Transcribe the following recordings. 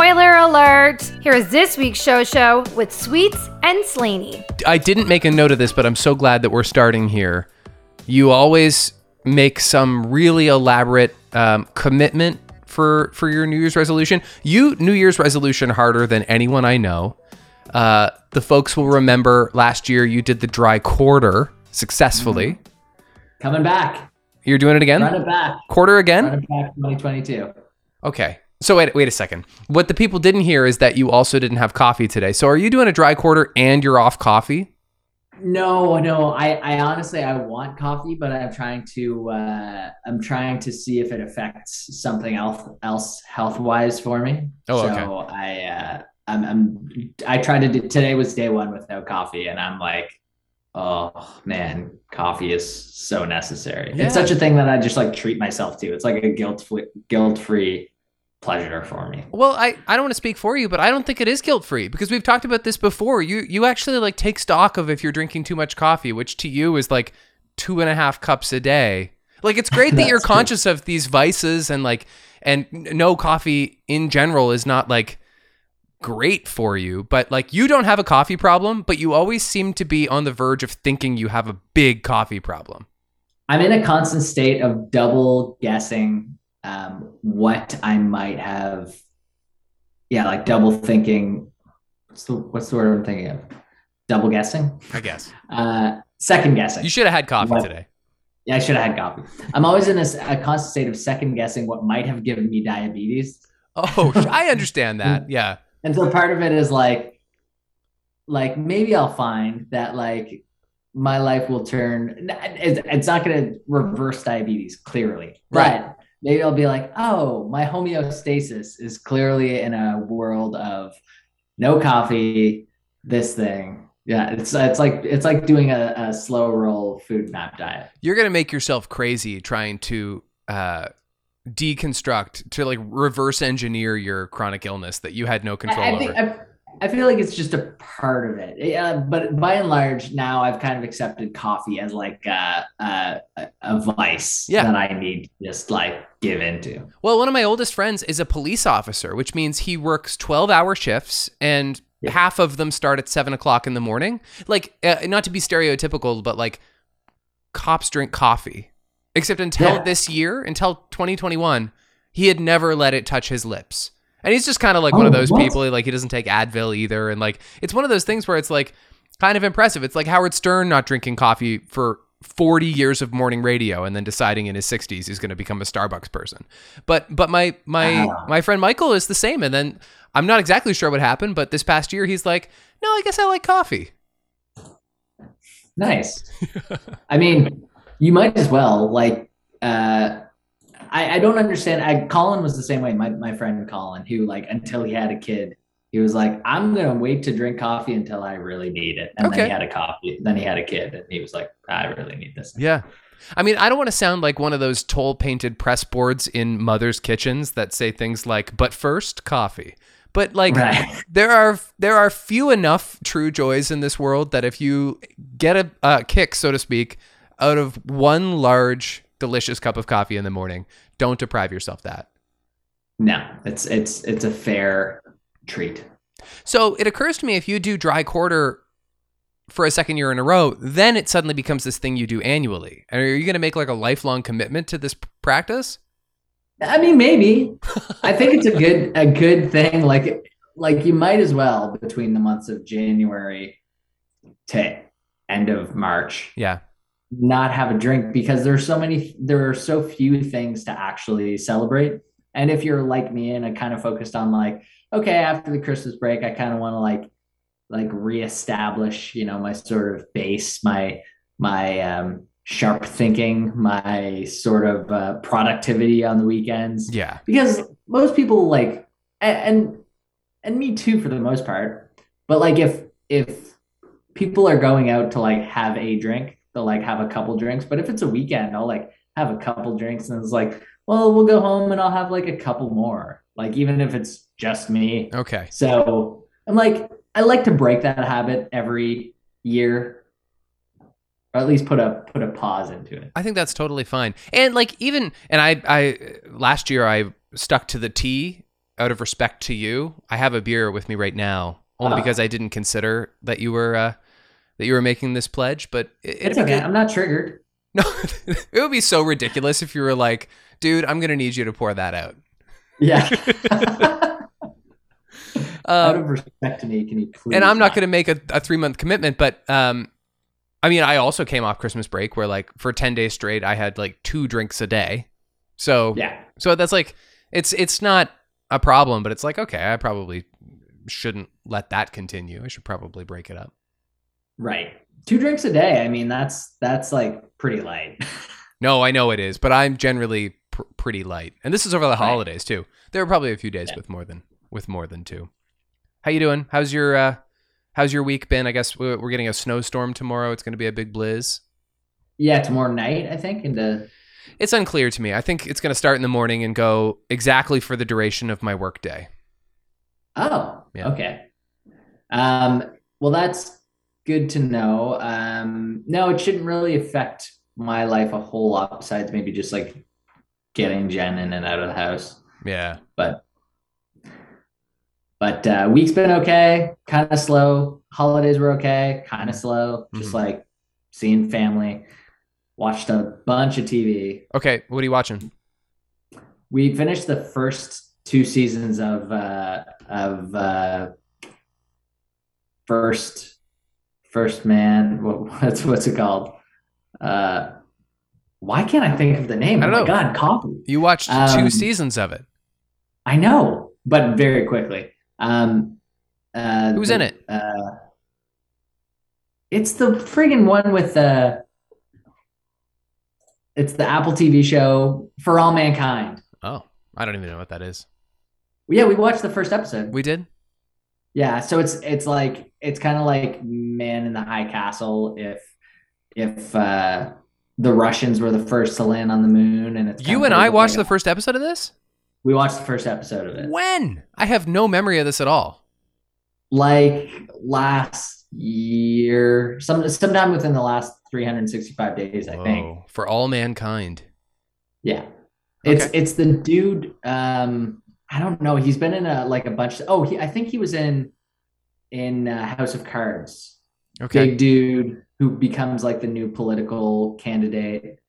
Spoiler alert! Here is this week's show with Sweets and Slaney. I didn't make a note of this, but I'm so glad that we're starting here. You always make some really elaborate commitment for your New Year's resolution. You New Year's resolution harder than anyone I know. The folks will remember last year you did the dry quarter successfully. Mm-hmm. Coming back. You're doing it again? Run it back. Quarter again? Run it back 2022. Okay. So wait a second. What the people didn't hear is that you also didn't have coffee today. So are you doing a dry quarter and you're off coffee? No. I honestly, I want coffee, but I'm trying to see if it affects something else health-wise for me. Oh, okay. So I tried to do, today was day one without coffee, and I'm like, oh man, coffee is so necessary. Yeah. It's such a thing that I just like treat myself to. It's like a guilt-free pleasure for me. Well, I don't want to speak for you, but I don't think it is guilt-free because we've talked about this before. You actually like take stock of if you're drinking too much coffee, which to you is like 2.5 cups a day. Like it's great that you're conscious of these vices and like, and no coffee in general is not like great for you, but like you don't have a coffee problem, but you always seem to be on the verge of thinking you have a big coffee problem. I'm in a constant state of double guessing what I might have. Yeah, like double thinking. What's the word I'm thinking of? Double guessing, I guess. Second guessing. You should have had coffee today. Yeah, I should have had coffee. I'm always in a constant state of second guessing what might have given me diabetes. Oh, I understand that. Yeah. And so part of it is like maybe I'll find that like my life will turn, it's not going to reverse diabetes clearly, right. But maybe I'll be like, oh, my homeostasis is clearly in a world of no coffee, this thing. Yeah, it's like doing a slow roll food map diet. You're going to make yourself crazy trying to, deconstruct, to like reverse engineer your chronic illness that you had no control over. I feel like it's just a part of it. Yeah, but by and large now I've kind of accepted coffee as like a vice that I need to just like give into. Well, one of my oldest friends is a police officer, which means he works 12-hour shifts and half of them start at 7:00 in the morning. Like not to be stereotypical, but like cops drink coffee. Except until this year, until 2021, he had never let it touch his lips. And he's just kind of like one of those people, like he doesn't take Advil either. And like, it's one of those things where it's like kind of impressive. It's like Howard Stern not drinking coffee for 40 years of morning radio and then deciding in his 60s he's going to become a Starbucks person. But my friend Michael is the same. And then I'm not exactly sure what happened, but this past year he's like, no, I guess I like coffee. Nice. I mean... You might as well, like, I don't understand. Colin was the same way, my friend Colin, who like, until he had a kid, he was like, I'm going to wait to drink coffee until I really need it. And then he had a coffee, then he had a kid and he was like, I really need this. Yeah. I mean, I don't want to sound like one of those toll painted press boards in mothers' kitchens that say things like, but first coffee. But like there are few enough true joys in this world that if you get a kick, so to speak, out of one large delicious cup of coffee in the morning, don't deprive yourself that. No, it's a fair treat. So it occurs to me, if you do dry quarter for a second year in a row, then it suddenly becomes this thing you do annually. Are you going to make like a lifelong commitment to this practice? I mean, maybe. I think it's a good thing. Like you might as well between the months of January to end of March. Yeah. Not have a drink, because there are so few things to actually celebrate. And if you're like me and I kind of focused on like, okay, after the Christmas break, I kind of want to like reestablish, you know, my sort of base, my sharp thinking, my sort of productivity on the weekends. Yeah. Because most people like, and me too, for the most part, but like if people are going out to like have a drink, like have a couple drinks. But if it's a weekend, I'll like have a couple drinks and it's like, well, we'll go home and I'll have like a couple more, like even if it's just me. Okay. So I'm like, I like to break that habit every year, or at least put a pause into it. I think that's totally fine. And like, even, and I last year I stuck to the tea out of respect to you, I have a beer with me right now, only because I didn't consider that you were making this pledge. But it's okay. I'm not triggered. No, it would be so ridiculous if you were like, dude, I'm going to need you to pour that out. Yeah. Out of respect to me, can you please? And I'm not going to make a 3-month commitment, but I mean, I also came off Christmas break where like for 10 days straight, I had like 2 drinks a day. So yeah. So that's like, it's not a problem, but it's like, okay, I probably shouldn't let that continue. I should probably break it up. Right. 2 drinks a day. I mean, that's like pretty light. No, I know it is, but I'm generally pretty light. And this is over the holidays too. There were probably a few days with more than 2. How you doing? How's your week been? I guess we're getting a snowstorm tomorrow. It's going to be a big blizz. Yeah, tomorrow night, I think. It's unclear to me. I think it's going to start in the morning and go exactly for the duration of my work day. Oh, yeah. Okay. Well, that's good to know. No, it shouldn't really affect my life a whole lot besides maybe just like getting Jen in and out of the house. Yeah. But week's been okay, kind of slow. Holidays were okay, kind of slow. Just like seeing family. Watched a bunch of TV. Okay, what are you watching? We finished the first 2 seasons of First Man. What's it called? Why can't I think of the name? I don't know. Oh my God, coffee. You watched 2 seasons of it. I know, but very quickly. Who's in it? It's the friggin' one with it's the Apple TV show For All Mankind. Oh, I don't even know what that is. Yeah, we watched the first episode. We did? Yeah, so it's like it's kind of like Man in the High Castle if the Russians were the first to land on the moon. And it's you and I watched the first episode of this? We watched the first episode of it. When? I have no memory of this at all. Like last year, sometime within the last 365 days, I think. For All Mankind. Yeah. Okay. It's the dude, I don't know. He's been in a bunch. I think he was in House of Cards. Okay. Big dude who becomes like the new political candidate.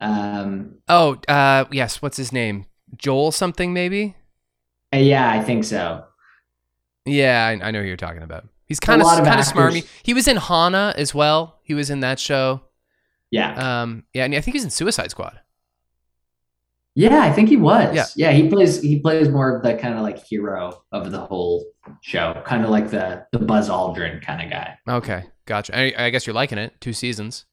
Yes. What's his name? Joel something maybe? Yeah, I think so. Yeah, I know who you're talking about. He's kind of smarmy. He was in Hanna as well. He was in that show. Yeah. Yeah, and I think he's in Suicide Squad. Yeah, I think he was. Yeah, he plays more of the kind of like hero of the whole show, kind of like the Buzz Aldrin kind of guy. Okay, gotcha. I guess you're liking it. 2 seasons.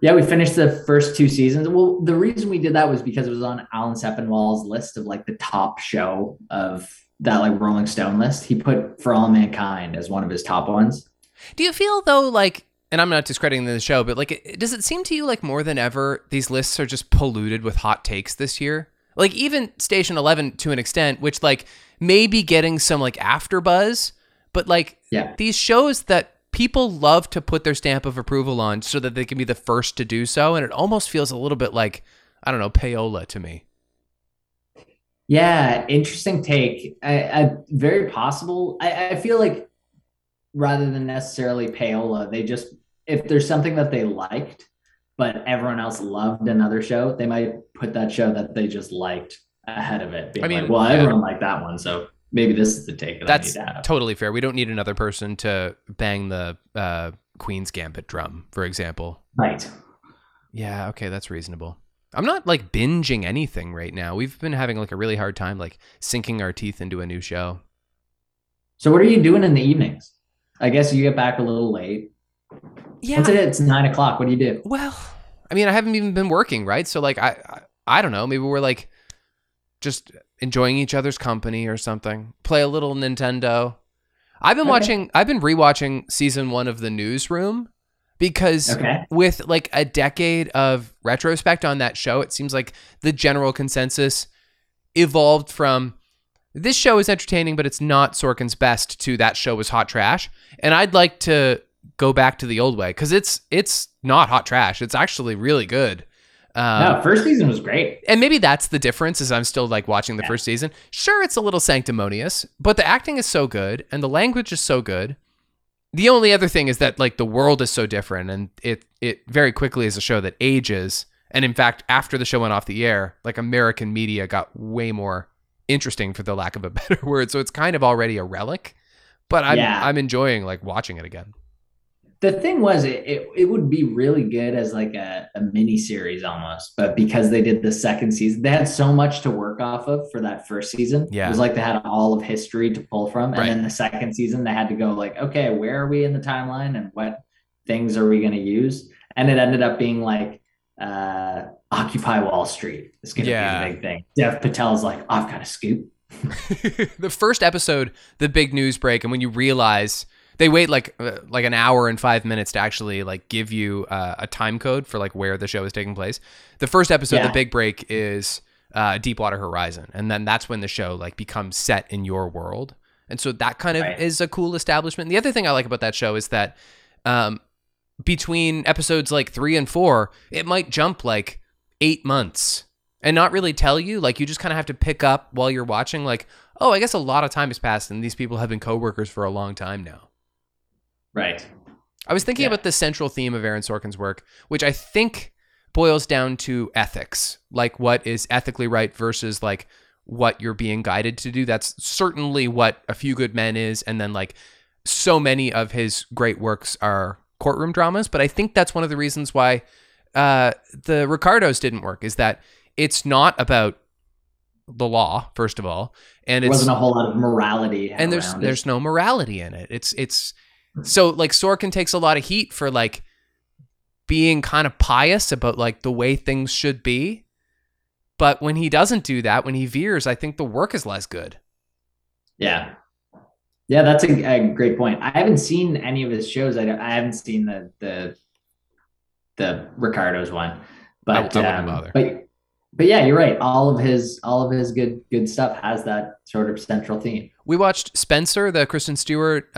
Yeah, we finished the first 2 seasons. Well, the reason we did that was because it was on Alan Sepinwall's list of like the top show of that like Rolling Stone list. He put For All Mankind as one of his top ones. Do you feel though like, and I'm not discrediting the show, but like, does it seem to you like more than ever these lists are just polluted with hot takes this year? Like even Station 11 to an extent, which like may be getting some like after buzz, but like these shows that people love to put their stamp of approval on so that they can be the first to do so. And it almost feels a little bit like, I don't know, payola to me. Yeah, interesting take. I very possible. I feel like rather than necessarily payola, they just, if there's something that they liked, but everyone else loved another show, they might put that show that they just liked ahead of it. I mean, like, well, everyone liked that one, so maybe this is the take that I need to have. Totally fair. We don't need another person to bang the Queen's Gambit drum, for example. Right. Yeah, okay, that's reasonable. I'm not like binging anything right now. We've been having like a really hard time like sinking our teeth into a new show. So what are you doing in the evenings? I guess you get back a little late. Yeah. Once it's 9:00. What do you do? Well, I mean, I haven't even been working, right? So like I don't know. Maybe we're like just enjoying each other's company or something. Play a little Nintendo. I've been rewatching season 1 of The Newsroom because with like a decade of retrospect on that show, it seems like the general consensus evolved from this show is entertaining, but it's not Sorkin's best to that show was hot trash. And I'd like to go back to the old way because it's not hot trash. It's actually really good. No, first season was great. And maybe that's the difference, is I'm still like watching the first season. Sure, it's a little sanctimonious, but the acting is so good and the language is so good. The only other thing is that like the world is so different, and it very quickly is a show that ages. And in fact, after the show went off the air, like American media got way more interesting, for the lack of a better word. So it's kind of already a relic, but I'm enjoying like watching it again. The thing was, it would be really good as like a mini series almost, but because they did the second season, they had so much to work off of for that first season. Yeah. It was like they had all of history to pull from. And then the second season, they had to go like, okay, where are we in the timeline and what things are we going to use? And it ended up being like, Occupy Wall Street is going to be the big thing. Dev Patel's like, oh, I've got a scoop. The first episode, the big news break. And when you realize... They wait like an hour and 5 minutes to actually like give you a time code for like where the show is taking place. The first episode, the big break, is Deepwater Horizon. And then that's when the show like becomes set in your world. And so that kind of is a cool establishment. And the other thing I like about that show is that between episodes like 3 and 4, it might jump like 8 months and not really tell you. Like you just kind of have to pick up while you're watching like, oh, I guess a lot of time has passed and these people have been coworkers for a long time now. Right. I was thinking about the central theme of Aaron Sorkin's work, which I think boils down to ethics, like what is ethically right versus like what you're being guided to do. That's certainly what A Few Good Men is. And then like so many of his great works are courtroom dramas. But I think that's one of the reasons why the Ricardos didn't work, is that it's not about the law, first of all. And it wasn't a whole lot of morality. And there's no morality in it. It's so like Sorkin takes a lot of heat for like being kind of pious about like the way things should be. But when he doesn't do that, when he veers, I think the work is less good. Yeah. Yeah, that's a great point. I haven't seen any of his shows. I haven't seen the Ricardo's one. But I wouldn't bother. But yeah, you're right. All of his good stuff has that sort of central theme. We watched Spencer, the Kristen Stewart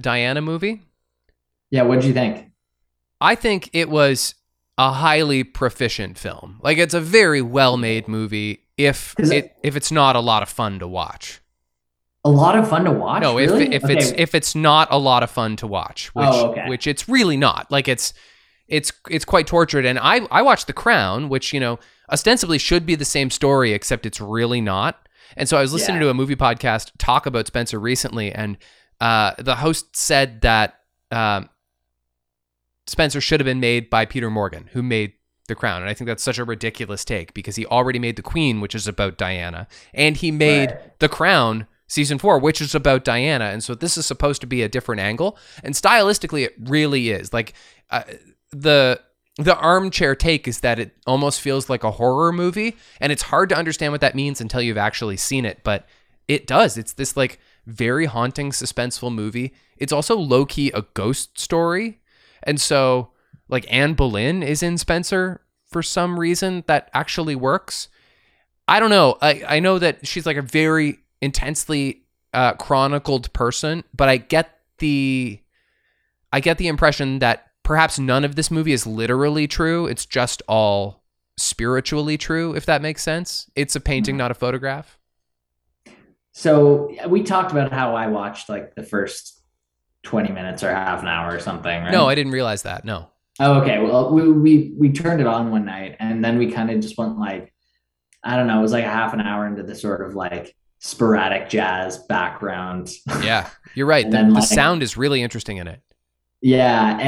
Diana movie. Yeah, what did you think? I think it was a highly proficient film. Like it's a very well-made movie if it's not a lot of fun to watch. A lot of fun to watch? No, really? If it's not a lot of fun to watch, which which it's really not. Like it's quite tortured, and I watched The Crown, which, you know, ostensibly should be the same story except it's really not. And so I was listening to a movie podcast talk about Spencer recently, and the host said that Spencer should have been made by Peter Morgan, who made The Crown. And I think that's such a ridiculous take, because he already made The Queen, which is about Diana. And he made The Crown season 4, which is about Diana. And so this is supposed to be a different angle. And stylistically, it really is. Like the armchair take is that it almost feels like a horror movie. And it's hard to understand what that means until you've actually seen it. But it does. It's this like... very haunting, suspenseful movie. It's also low-key a ghost story. And so like Anne Boleyn is in Spencer for some reason that actually works. I don't know. I know that she's like a very intensely chronicled person, but I get the impression that perhaps none of this movie is literally true. It's just all spiritually true, if that makes sense. It's a painting, not a photograph. So we talked about how I watched like the first 20 minutes or half an hour or something, right? No, I didn't realize that. No. Oh, okay. Well, we turned it on one night, and then we kind of just went like, I don't know, it was like a half an hour into the sort of like sporadic jazz background. Yeah, you're right. The like, sound is really interesting in it. Yeah.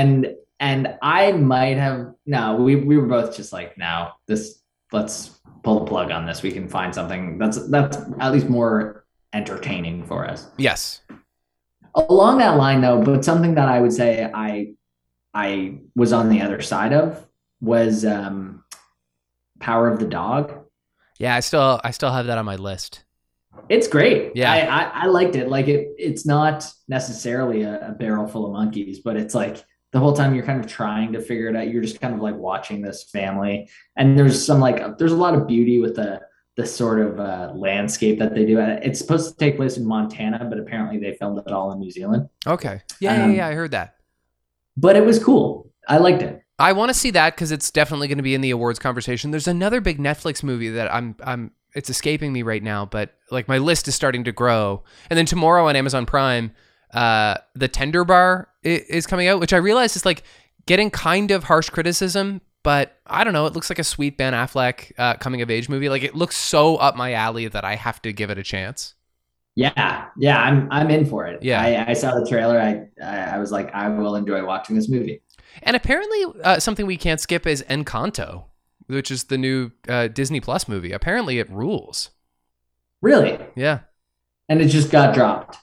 And I might have, no, we were both just like, no, this, let's pull the plug on this. We can find something that's at least more entertaining for us. Yes. Along that line though, but something that I would say I was on the other side of was Power of the Dog. Yeah, I still have that on my list. It's great. Yeah. I liked it. Like it's not necessarily a barrel full of monkeys, but it's like the whole time you're kind of trying to figure it out. You're just kind of like watching this family. And there's a lot of beauty with the sort of landscape that they do. It's supposed to take place in Montana, but apparently they filmed it all in New Zealand. Okay. Yeah, I heard that. But it was cool. I liked it. I want to see that because it's definitely going to be in the awards conversation. There's another big Netflix movie that it's escaping me right now, but like my list is starting to grow. And then tomorrow on Amazon Prime, The Tender Bar is coming out, which I realize is like getting kind of harsh criticism, but I don't know. It looks like a sweet Ben Affleck coming of age movie. Like it looks so up my alley that I have to give it a chance. Yeah, I'm in for it. Yeah, I saw the trailer. I was like, I will enjoy watching this movie. And apparently, something we can't skip is Encanto, which is the new Disney Plus movie. Apparently, it rules. Really? Yeah. And it just got dropped.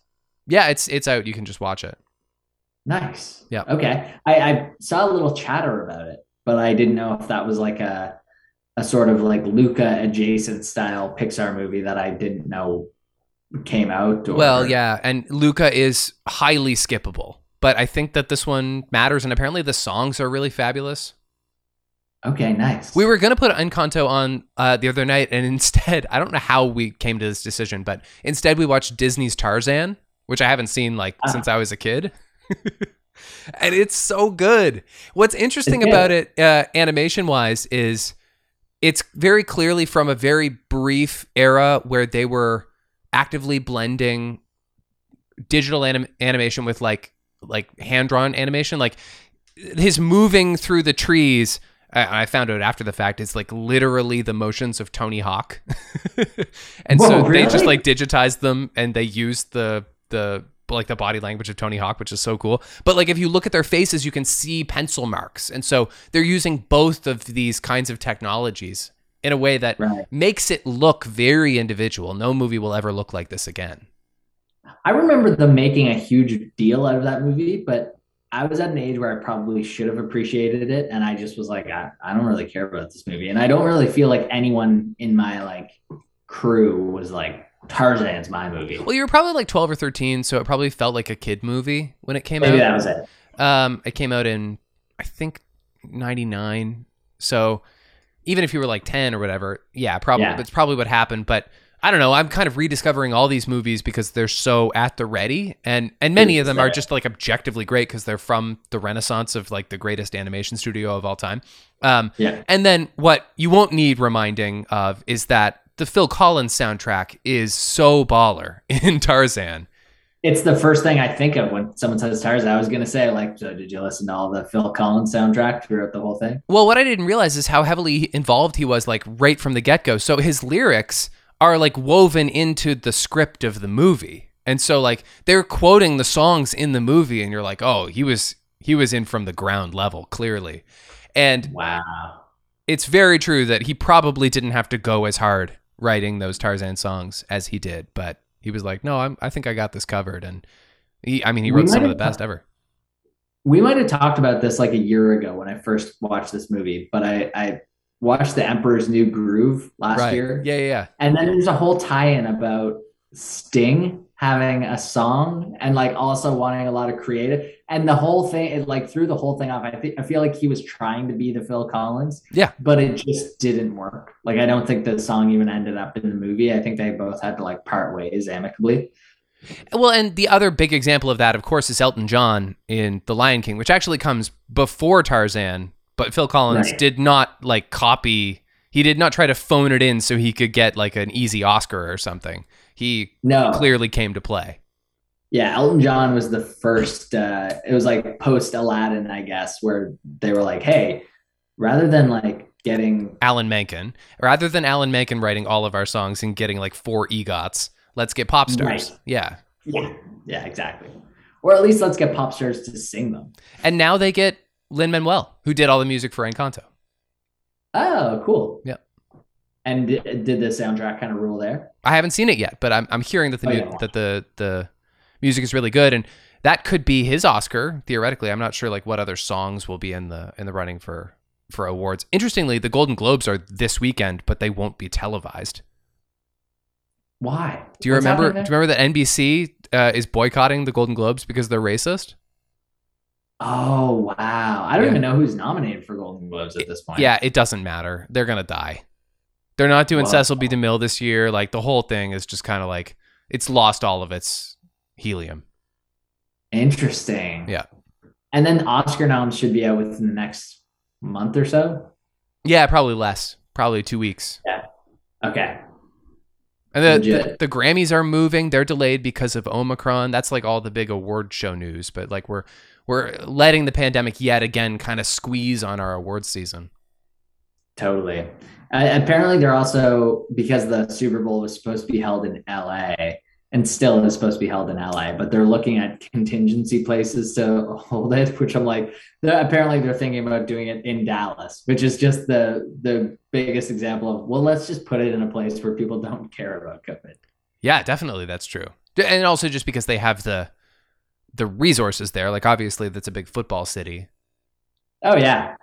Yeah, it's out. You can just watch it. Nice. Yeah. Okay. I saw a little chatter about it, but I didn't know if that was like a sort of like Luca adjacent style Pixar movie that I didn't know came out. Or... Well, yeah, and Luca is highly skippable. But I think that this one matters, and apparently the songs are really fabulous. Okay, nice. We were going to put Encanto on the other night, and instead, I don't know how we came to this decision, but instead we watched Disney's Tarzan, which I haven't seen since I was a kid. And it's so good. What's interesting about it, animation-wise, is it's very clearly from a very brief era where they were actively blending digital animation with like hand-drawn animation. Like his moving through the trees, I found out after the fact, is like literally the motions of Tony Hawk. And whoa, so really? They just like digitized them, and they used the like the body language of Tony Hawk, which is so cool. But like if you look at their faces, you can see pencil marks, and so they're using both of these kinds of technologies in a way that makes it look very individual. No movie will ever look like this again. I remember them making a huge deal out of that movie, but I was at an age where I probably should have appreciated it. And I just was like, I don't really care about this movie. And I don't really feel like anyone in my like crew was like, Tarzan's my movie. Well, you were probably like 12 or 13. So it probably felt like a kid movie when it came out. Maybe that was it. It came out in, I think, 99. So even if you were like 10 or whatever, yeah, probably. Yeah. That's probably what happened. But I don't know. I'm kind of rediscovering all these movies because they're so at the ready, and many of them are just like objectively great because they're from the Renaissance of like the greatest animation studio of all time. And then what you won't need reminding of is that the Phil Collins soundtrack is so baller in Tarzan. It's the first thing I think of when someone says Tarzan. I was going to say, like, so did you listen to all the Phil Collins soundtrack throughout the whole thing? Well, what I didn't realize is how heavily involved he was, like right from the get-go. So his lyrics are like woven into the script of the movie. And so like they're quoting the songs in the movie, and you're like, oh, he was in from the ground level, clearly. And wow, it's very true that he probably didn't have to go as hard writing those Tarzan songs as he did, but he was like, no, I think I got this covered. And he wrote some of the best ever. We might've talked about this like a year ago when I first watched this movie, but I watched The Emperor's New Groove last year. Yeah. And then there's a whole tie-in about Sting having a song and like also wanting a lot of creative, and the whole thing, it like threw the whole thing off. I feel like he was trying to be the Phil Collins, but it just didn't work. Like, I don't think the song even ended up in the movie. I think they both had to like part ways amicably. Well, and the other big example of that, of course, is Elton John in The Lion King, which actually comes before Tarzan. But Phil Collins did not like copy. He did not try to phone it in so he could get like an easy Oscar or something. He clearly came to play. Yeah, Elton John was the first. It was like post Aladdin, I guess, where they were like, hey, rather than like getting Alan Menken writing all of our songs and getting like 4 EGOTs, let's get pop stars. Right. Yeah, exactly. Or at least let's get pop stars to sing them. And now they get Lin-Manuel, who did all the music for Encanto. Oh, cool. Yeah. And did the soundtrack kind of rule there? I haven't seen it yet, but I'm hearing that the music is really good, and that could be his Oscar theoretically. I'm not sure like what other songs will be in the running for awards. Interestingly, the Golden Globes are this weekend, but they won't be televised. Why? Do you remember that NBC is boycotting the Golden Globes because they're racist? Oh, wow. I don't even know who's nominated for Golden Globes at this point. Yeah, it doesn't matter. They're going to die. They're not doing Cecil B. DeMille this year. Like, the whole thing is just kind of like, it's lost all of its helium. Interesting. Yeah. And then Oscar noms should be out within the next month or so? Yeah, probably less. Probably 2 weeks. Yeah. Okay. And the Grammys are moving. They're delayed because of Omicron. That's like all the big award show news. But like we're letting the pandemic yet again kind of squeeze on our awards season. Totally. Apparently they're also, because the Super Bowl was supposed to be held in LA and still is supposed to be held in LA, but they're looking at contingency places to hold it, which I'm like, apparently they're thinking about doing it in Dallas, which is just the biggest example of, well, let's just put it in a place where people don't care about COVID. Yeah, definitely. That's true. And also just because they have the resources there, like obviously that's a big football city. Oh yeah.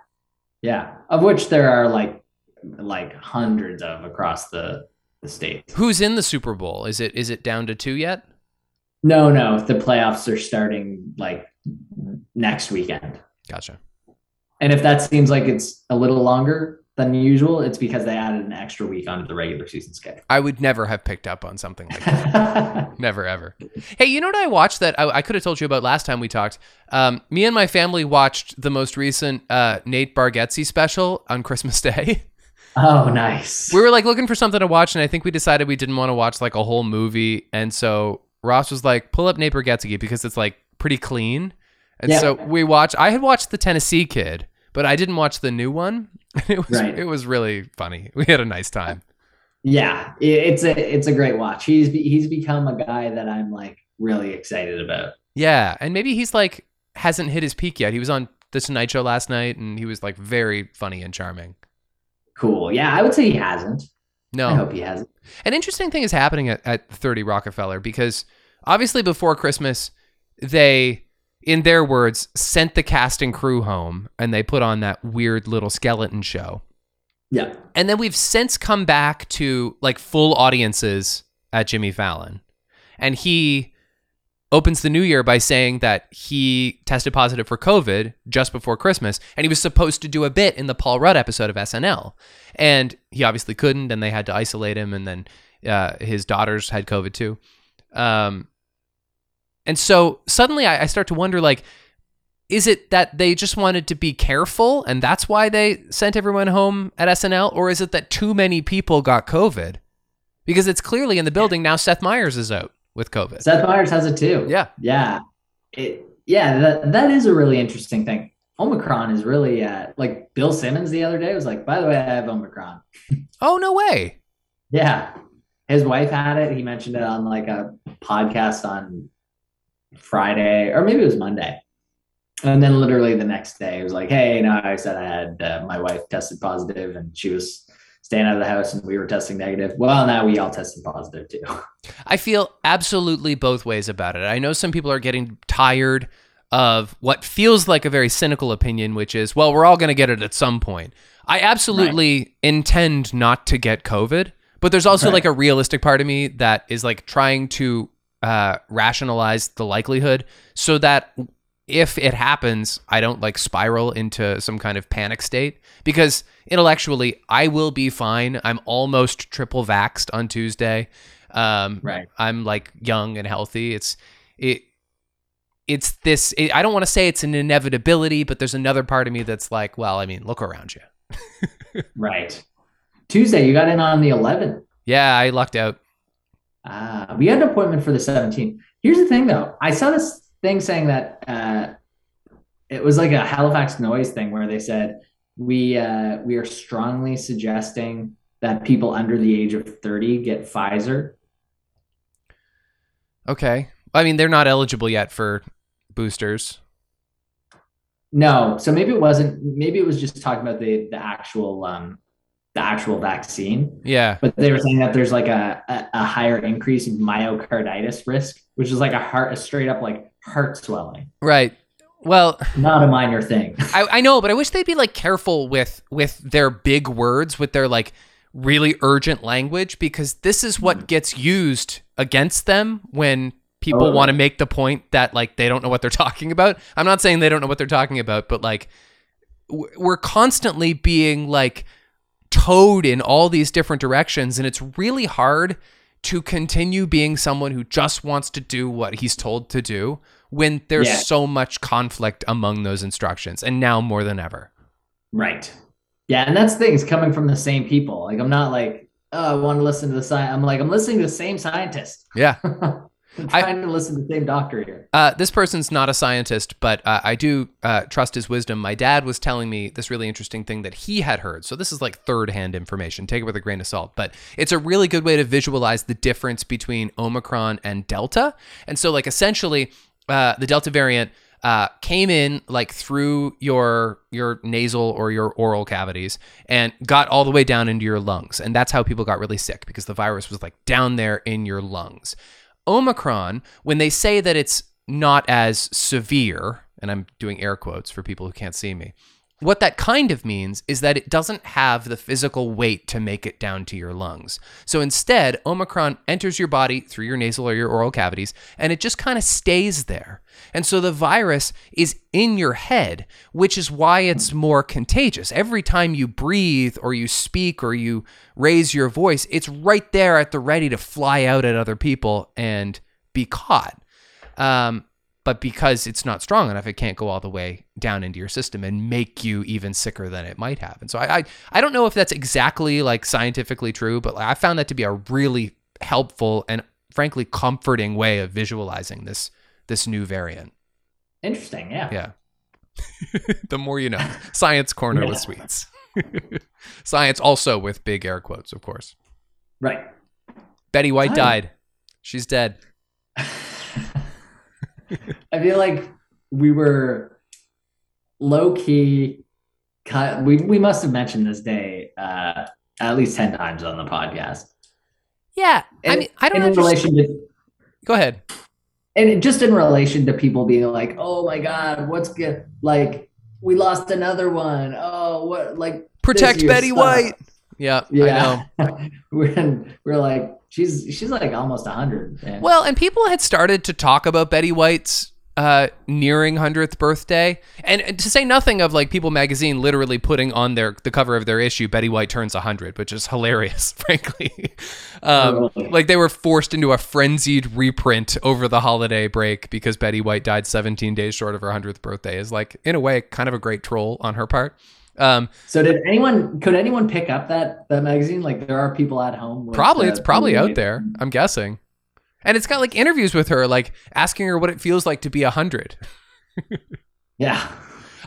Yeah. Of which there are like hundreds of across the state. Who's in the Super Bowl? Is it down to 2 yet? No. The playoffs are starting like next weekend. Gotcha. And if that seems like it's a little longer than usual, it's because they added an extra week onto the regular season schedule. I would never have picked up on something like that. Never, ever. Hey, you know what I watched that I could have told you about last time we talked? Me and my family watched the most recent Nate Bargatze special on Christmas Day. Oh, nice. We were like looking for something to watch, and I think we decided we didn't want to watch like a whole movie. And so Ross was like, pull up Nate Bargatze because it's like pretty clean. And yeah. So I had watched The Tennessee Kid, but I didn't watch the new one. It was really funny. We had a nice time. Yeah, it's a great watch. He's become a guy that I'm like really excited about. Yeah, and maybe he's like hasn't hit his peak yet. He was on The Tonight Show last night, and he was like very funny and charming. Cool. Yeah, I would say he hasn't. No. I hope he hasn't. An interesting thing is happening at 30 Rockefeller because obviously before Christmas, they, in their words, sent the cast and crew home and they put on that weird little skeleton show. Yeah. And then we've since come back to like full audiences at Jimmy Fallon. And he opens the new year by saying that he tested positive for COVID just before Christmas, and he was supposed to do a bit in the Paul Rudd episode of SNL. And he obviously couldn't, and they had to isolate him, and then his daughters had COVID too. And so suddenly I start to wonder, like, is it that they just wanted to be careful, and that's why they sent everyone home at SNL, or is it that too many people got COVID? Because it's clearly in the building now Seth Meyers is out with COVID. Seth Meyers has it too. Yeah. Yeah. That is a really interesting thing. Omicron is really like Bill Simmons the other day was like, by the way, I have Omicron. Oh, no way. Yeah. His wife had it. He mentioned it on like a podcast on Friday or maybe it was Monday. And then literally the next day it was like, hey, you know, I said I had my wife tested positive and she was staying out of the house and we were testing negative. Well, now we all tested positive too. I feel absolutely both ways about it. I know some people are getting tired of what feels like a very cynical opinion, which is, well, we're all going to get it at some point. I absolutely intend not to get COVID, but there's also like a realistic part of me that is like trying to rationalize the likelihood so that if it happens, I don't like spiral into some kind of panic state because intellectually I will be fine. I'm almost triple vaxxed on Tuesday. I'm like young and healthy. It's I don't want to say it's an inevitability, but there's another part of me that's like, well, I mean, look around you. Right. Tuesday, you got in on the 11th. Yeah, I lucked out. We had an appointment for the 17th. Here's the thing though. I saw this thing saying that it was like a Halifax noise thing where they said we are strongly suggesting that people under the age of 30 get Pfizer. Okay. I mean, they're not eligible yet for boosters. No. So maybe it wasn't. Maybe it was just talking about the actual vaccine. Yeah. But they were saying that there's like a higher increase in myocarditis risk, which is like a straight up like heart swelling. Right. Well, not a minor thing. I know, but I wish they'd be like careful with their big words, with their like really urgent language, because this is what gets used against them when people want to make the point that like they don't know what they're talking about. I'm not saying they don't know what they're talking about, but like we're constantly being like towed in all these different directions, and it's really hard to continue being someone who just wants to do what he's told to do when there's so much conflict among those instructions, and now more than ever. Right. Yeah, and that's things coming from the same people. Like, I'm not like, oh, I want to listen to the science. I'm like, I'm listening to the same scientist. Yeah. I'm trying to listen to the same doctor here. This person's not a scientist, but I do trust his wisdom. My dad was telling me this really interesting thing that he had heard. So this is like third-hand information. Take it with a grain of salt. But it's a really good way to visualize the difference between Omicron and Delta. And so, like, essentially, the Delta variant came in like through your nasal or your oral cavities and got all the way down into your lungs. And that's how people got really sick, because the virus was like down there in your lungs. Omicron, when they say that it's not as severe, and I'm doing air quotes for people who can't see me, what that kind of means is that it doesn't have the physical weight to make it down to your lungs. So instead, Omicron enters your body through your nasal or your oral cavities, and it just kind of stays there. And so the virus is in your head, which is why it's more contagious. Every time you breathe or you speak or you raise your voice, it's right there at the ready to fly out at other people and be caught. But because it's not strong enough, it can't go all the way down into your system and make you even sicker than it might have. And so I don't know if that's exactly like scientifically true, but I found that to be a really helpful and frankly comforting way of visualizing this new variant. Interesting. Yeah. The more you know. Science corner with Sweets. Science also with big air quotes, of course. Right. Betty White died. She's dead. I feel like we were low key. We must have mentioned this day at least 10 times on the podcast. Yeah, I mean, I don't know. Go ahead. And just in relation to people being like, "Oh my God, what's good? Like, we lost another one. Oh, what? Like, protect Betty White." Yeah, I know. we're like, she's like almost 100. Man. Well, and people had started to talk about Betty White's nearing 100th birthday, and to say nothing of like People Magazine literally putting on the cover of their issue, Betty White turns 100, which is hilarious, frankly. Like they were forced into a frenzied reprint over the holiday break because Betty White died 17 days short of her 100th birthday. Is like, in a way, kind of a great troll on her part. So could anyone pick up that magazine? Like, there are people at home. It's probably out there, I'm guessing. And it's got like interviews with her, like asking her what it feels like to be 100. Yeah.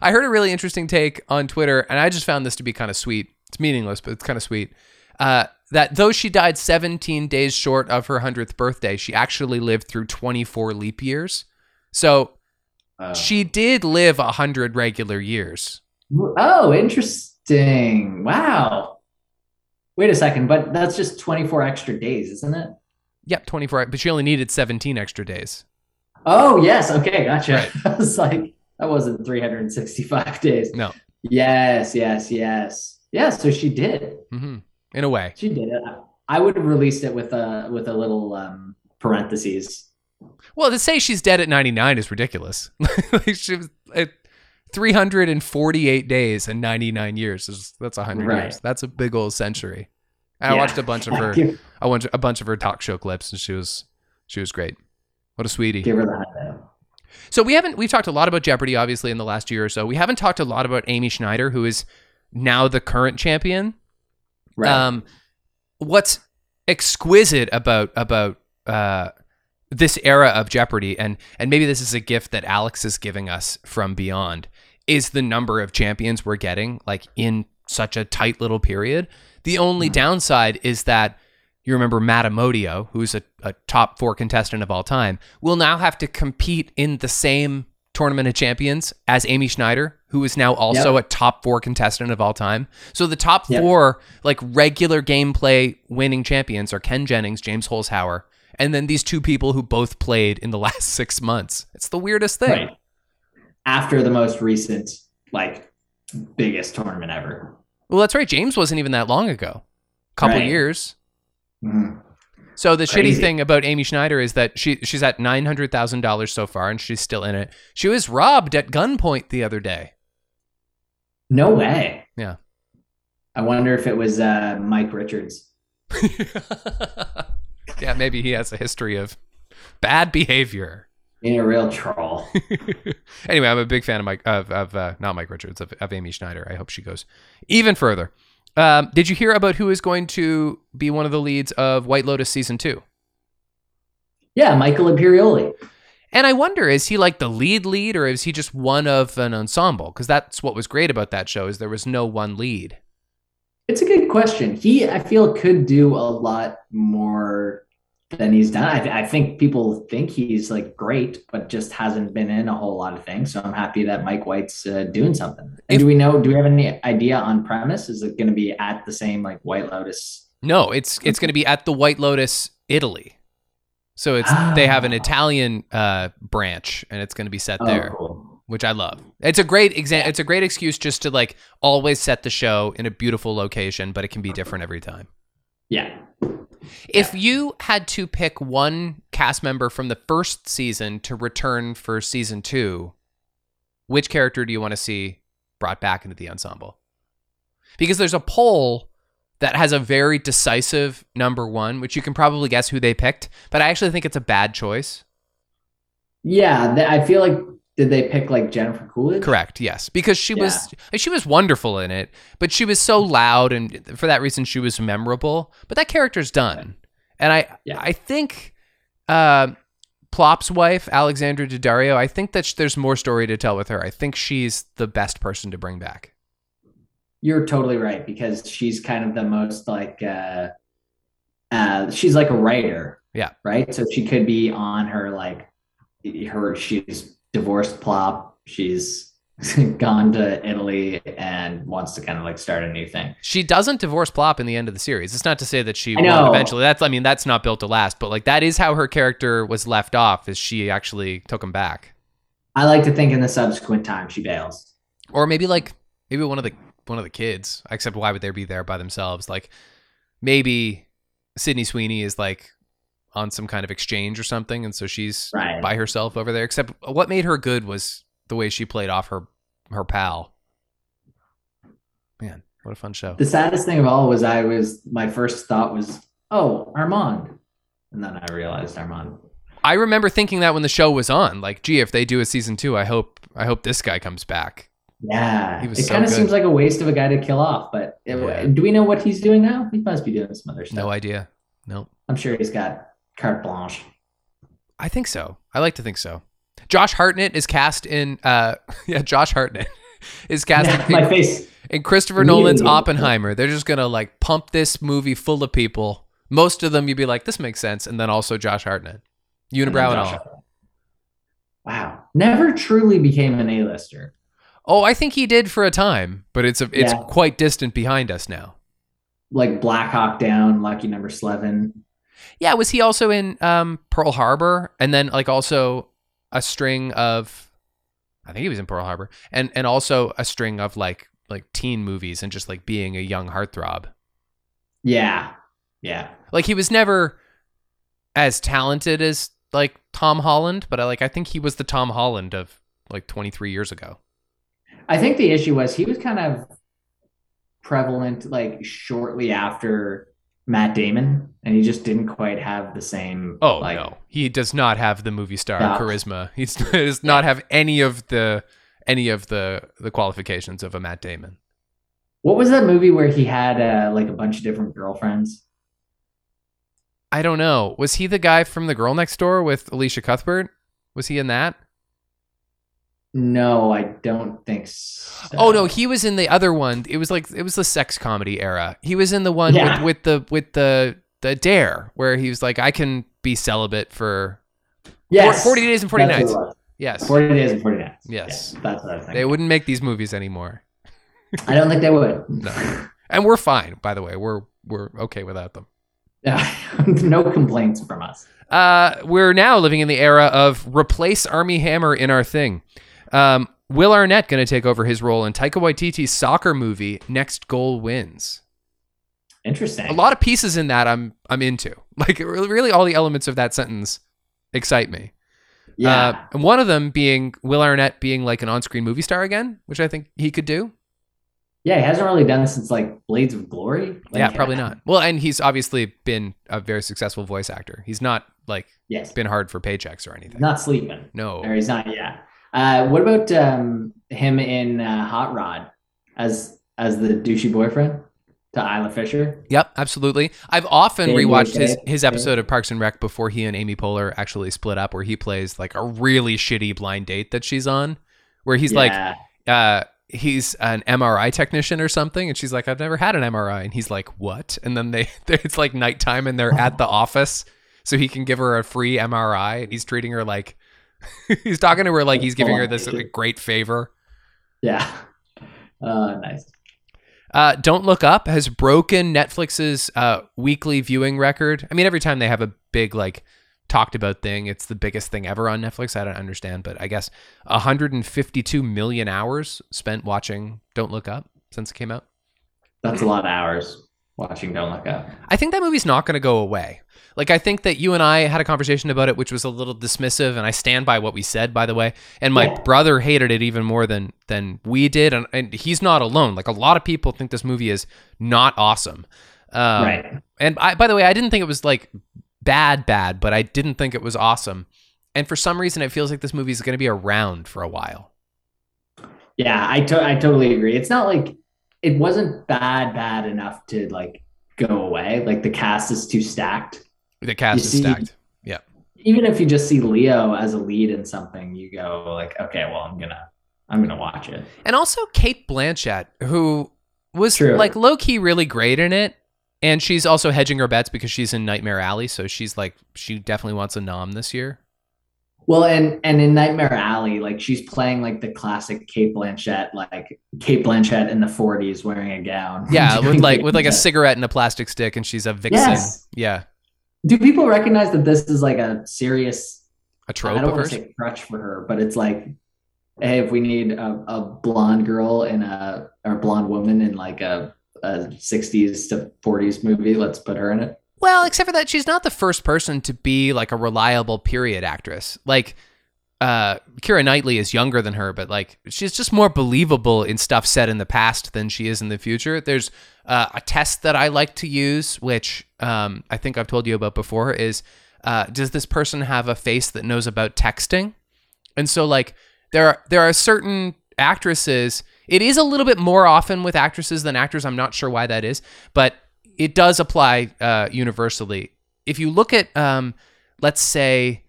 I heard a really interesting take on Twitter, and I just found this to be kind of sweet. It's meaningless, but it's kind of sweet. That though she died 17 days short of her 100th birthday, she actually lived through 24 leap years. So she did live 100 regular years. Oh, interesting. Wow. Wait a second, but that's just 24 extra days, isn't it? Yep, 24, but she only needed 17 extra days. Oh, yes. Okay, gotcha. Right. I was like, that wasn't 365 days. No. Yes. Yeah, so she did. Mm-hmm. In a way. She did it. I would have released it with a little parentheses. Well, to say she's dead at 99 is ridiculous. Like, she was... 348 days and 99 years. That's 100 years. That's a big old century. And I watched a bunch of her. I watched a bunch of her talk show clips, and she was great. What a sweetie. Give her that. So we've talked a lot about Jeopardy, obviously, in the last year or so. We haven't talked a lot about Amy Schneider, who is now the current champion. Right. What's exquisite about this era of Jeopardy, and maybe this is a gift that Alex is giving us from beyond, is the number of champions we're getting, like, in such a tight little period. The only downside is that you remember Matt Amodio, who's a top 4 contestant of all time, will now have to compete in the same Tournament of Champions as Amy Schneider, who is now also a top 4 contestant of all time. So the top 4, like, regular gameplay winning champions are Ken Jennings, James Holzhauer, and then these two people who both played in the last 6 months. It's the weirdest thing. Right. After the most recent, like, biggest tournament ever. Well, that's right. James wasn't even that long ago. Couple years. Mm-hmm. So the shitty thing about Amy Schneider is that she's at $900,000 so far, and she's still in it. She was robbed at gunpoint the other day. No way. Yeah. I wonder if it was Mike Richards. Yeah, maybe he has a history of bad behavior. Being a real troll. Anyway, I'm a big fan of not Mike Richards, of Amy Schneider. I hope she goes even further. Did you hear about who is going to be one of the leads of White Lotus season 2? Yeah, Michael Imperioli. And I wonder, is he like the lead or is he just one of an ensemble? Because that's what was great about that show, is there was no one lead. It's a good question. He, I feel, could do a lot more than he's done. I think people think he's like great, but just hasn't been in a whole lot of things. So I'm happy that Mike White's doing something. And do we have any idea on premise? Is it going to be at the same like White Lotus? No, it's going to be at the White Lotus Italy. So they have an Italian branch, and it's going to be set there, cool. Which I love. It's a great example. It's a great excuse just to like always set the show in a beautiful location, but it can be different every time. Yeah. If you had to pick one cast member from the first season to return for season 2, which character do you want to see brought back into the ensemble? Because there's a poll that has a very decisive number 1, which you can probably guess who they picked, but I actually think it's a bad choice. Yeah, I feel like, did they pick like Jennifer Coolidge? Correct, yes. Because she was wonderful in it, but she was so loud, and for that reason she was memorable, but that character's done. And I think Plop's wife, Alexandra Daddario, I think that there's more story to tell with her. I think she's the best person to bring back. You're totally right, because she's kind of the most like, she's like a writer. Yeah. Right. So she could be on her, like her, she's divorced Plop. She's gone to Italy and wants to kind of like start a new thing. She doesn't divorce Plop in the end of the series. It's not to say that she won't eventually. That's not built to last, but like that is how her character was left off, is she actually took him back. I like to think in the subsequent time she bails. Or maybe like, one of the kids, except why would they be there by themselves? Like maybe Sydney Sweeney is like on some kind of exchange or something, and so she's by herself over there. Except what made her good was the way she played off her pal. Man, what a fun show. The saddest thing of all was my first thought was, oh, Armand. And then I realized Armand. I remember thinking that when the show was on, like, gee, if they do a season 2, I hope this guy comes back. Yeah, it kind of seems like a waste of a guy to kill off, but do we know what he's doing now? He must be doing some other stuff. No idea. No. I'm sure he's got carte blanche. I think so. I like to think so. Josh Hartnett is cast in... Josh Hartnett is cast in Christopher Nolan's Oppenheimer. They're just going to like pump this movie full of people. Most of them you'd be like, this makes sense. And then also Josh Hartnett. Unibrow and all. Wow. Never truly became an A-lister. Oh, I think he did for a time, but it's quite distant behind us now. Like Black Hawk Down, Lucky Number 11. Yeah, was he also in Pearl Harbor? And then like also a string of, I think he was in Pearl Harbor, and also a string of like teen movies and just like being a young heartthrob. Yeah, yeah. Like he was never as talented as like Tom Holland, but I think he was the Tom Holland of like 23 years ago. I think the issue was he was kind of prevalent like shortly after Matt Damon, and he just didn't quite have the same. Oh, like, no, he does not have the movie star charisma. He does not have any of the qualifications of a Matt Damon. What was that movie where he had like a bunch of different girlfriends? I don't know. Was he the guy from The Girl Next Door with Alicia Cuthbert? Was he in that? No, I don't think so. Oh no, he was in the other one. It was the sex comedy era. He was in the one with the Dare, where he was like, I can be celibate for 40 days and 40 nights. Yes. 40 days and 40 nights. Yes. That's what I think. They wouldn't make these movies anymore. I don't think they would. No. And we're fine, by the way. We're okay without them. No complaints from us. We're now living in the era of replace Armie Hammer in our thing. Will Arnett going to take over his role in Taika Waititi's soccer movie, Next Goal Wins. Interesting. A lot of pieces in that I'm into. Like, really all the elements of that sentence excite me. Yeah. And one of them being Will Arnett being like an on-screen movie star again, which I think he could do. Yeah, he hasn't really done since like Blades of Glory. Like, yeah, probably not. Well, and he's obviously been a very successful voice actor. He's not like been hard for paychecks or anything. Not sleeping. No, or he's not. Yeah. What about him in Hot Rod as the douchey boyfriend to Isla Fisher? Yep, absolutely. I've often rewatched his episode of Parks and Rec before he and Amy Poehler actually split up, where he plays like a really shitty blind date that she's on, where he's like. He's an MRI technician or something, and she's like, I've never had an MRI, and he's like, what? And then it's like nighttime and they're at the office, so he can give her a free MRI, and he's treating her like he's talking to her like he's giving her this great favor. Nice. Don't Look Up has broken Netflix's weekly viewing record. I mean, every time they have a big like talked about thing, it's the biggest thing ever on Netflix. I don't understand, but I guess 152 million hours spent watching Don't Look Up since it came out. That's a lot of hours watching Don't Look Up. I think that movie's not going to go away. Like, I think that you and I had a conversation about it, which was a little dismissive, and I stand by what we said, by the way. And my brother hated it even more than we did, and he's not alone. Like, a lot of people think this movie is not awesome. Right. And by the way, I didn't think it was like bad, but I didn't think it was awesome. And for some reason, it feels like this movie is going to be around for a while. Yeah, I totally agree. It's not like it wasn't bad enough to like go away. Like, the cast is too stacked. The cast is stacked. Yeah. Even if you just see Leo as a lead in something, you go like, okay, well, I'm gonna watch it. And also Kate Blanchett, who was like low key really great in it. And she's also hedging her bets because she's in Nightmare Alley, so she's like, she definitely wants a nom this year. Well, and in Nightmare Alley, like, she's playing like the classic Kate Blanchett in the 40s wearing a gown. Yeah, with like a cigarette and a plastic stick, and she's a vixen. Yes. Yeah. Do people recognize that this is like a serious trope? I don't want to say crutch for her, but it's like, hey, if we need a blonde girl and or blonde woman in like a 60s to 40s movie, let's put her in it. Well, except for that, she's not the first person to be like a reliable period actress. Like, Keira Knightley is younger than her, but like, she's just more believable in stuff set in the past than she is in the future. There's a test that I like to use, which I think I've told you about before, is does this person have a face that knows about texting? And so like, there are certain actresses. It is a little bit more often with actresses than actors. I'm not sure why that is, but it does apply universally. If you look at, let's say,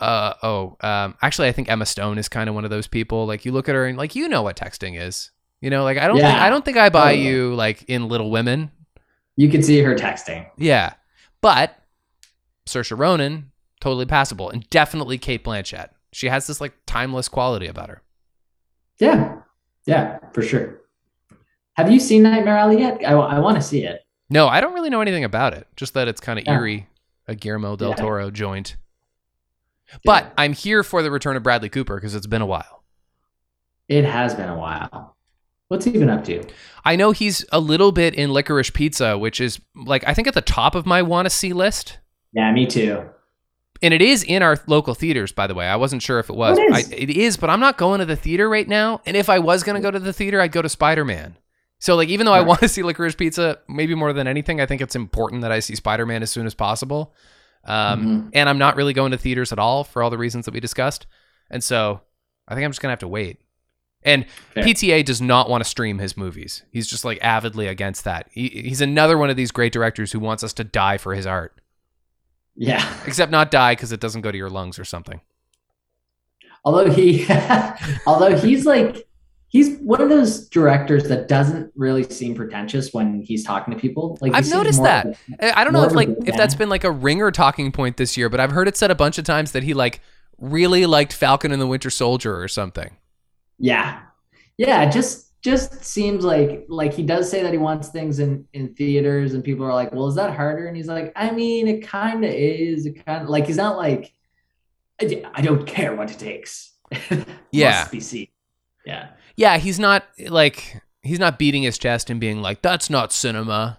actually, I think Emma Stone is kind of one of those people. Like, you look at her and like, you know what texting is. You know, like, I don't think I buy you like in Little Women. You can see her texting. Yeah, but Saoirse Ronan, totally passable, and definitely Kate Blanchett. She has this like timeless quality about her. Yeah. Yeah, for sure. Have you seen Nightmare Alley yet? I want to see it. No, I don't really know anything about it. Just that it's kind of eerie, a Guillermo del Toro joint. Yeah. But I'm here for the return of Bradley Cooper because it's been a while. It has been a while. What's he been up to? I know he's a little bit in Licorice Pizza, which is like, I think, at the top of my want to see list. Yeah, me too. And it is in our local theaters, by the way. I wasn't sure if it was. It is, but I'm not going to the theater right now. And if I was going to go to the theater, I'd go to Spider-Man. So, like, even though I want to see Licorice Pizza, maybe more than anything, I think it's important that I see Spider-Man as soon as possible. And I'm not really going to theaters at all for all the reasons that we discussed. And so I think I'm just going to have to wait. And PTA does not want to stream his movies. He's just, like, avidly against that. He's another one of these great directors who wants us to die for his art. Yeah. Except not die because it doesn't go to your lungs or something. Although he's like, he's one of those directors that doesn't really seem pretentious when he's talking to people. Like, I've noticed that. I don't know if that's been like a ringer talking point this year, but I've heard it said a bunch of times that he like really liked Falcon and the Winter Soldier or something. Yeah. Yeah. It just seems like he does say that he wants things in theaters, and people are like, well, is that harder? And he's like, I mean, it kind of is. It kind of, like, he's not like, I don't care what it takes. Yeah. Must be seen. Yeah. Yeah. He's not beating his chest and being like, that's not cinema.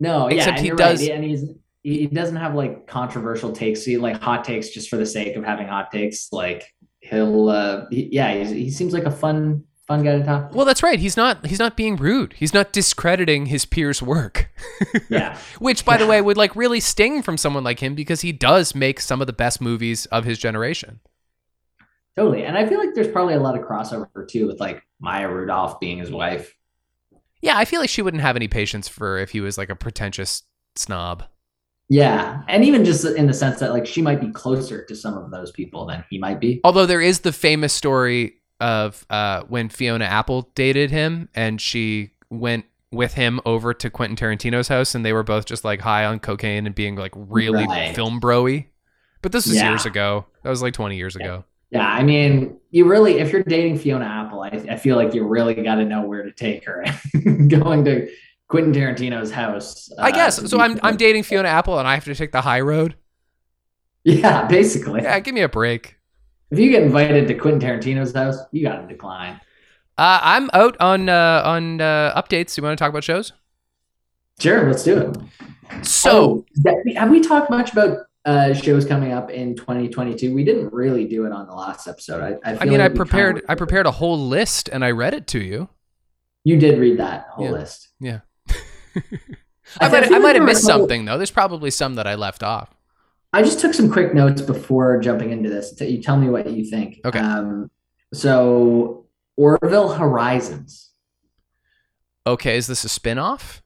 No. Except he does. Right. And he doesn't have like controversial takes. He like hot takes just for the sake of having hot takes. Like, he seems like a fun Fun guy to talk to. Well, that's right. He's not being rude. He's not discrediting his peers' work. Yeah. Which, by the way, would like really sting from someone like him, because he does make some of the best movies of his generation. Totally. And I feel like there's probably a lot of crossover too with like Maya Rudolph being his wife. Yeah, I feel like she wouldn't have any patience for if he was like a pretentious snob. Yeah. And even just in the sense that like she might be closer to some of those people than he might be. Although there is the famous story of when Fiona Apple dated him and she went with him over to Quentin Tarantino's house and they were both just like high on cocaine and being like really film bro-y. But this was years ago. That was like 20 years ago. Yeah, I mean, you really, if you're dating Fiona Apple, I feel like you really got to know where to take her. Going to Quentin Tarantino's house. I guess. So I'm dating Fiona Apple and I have to take the high road? Yeah, basically. Yeah, give me a break. If you get invited to Quentin Tarantino's house, you got to decline. I'm out on updates. You want to talk about shows? Sure, let's do it. So, have we talked much about shows coming up in 2022? We didn't really do it on the last episode. I prepared. I prepared a whole list and I read it to you. You did read that whole list. Yeah. I might have missed something though. There's probably some that I left off. I just took some quick notes before jumping into this. You tell me what you think. Okay. So Orville Horizons. Okay, is this a spinoff?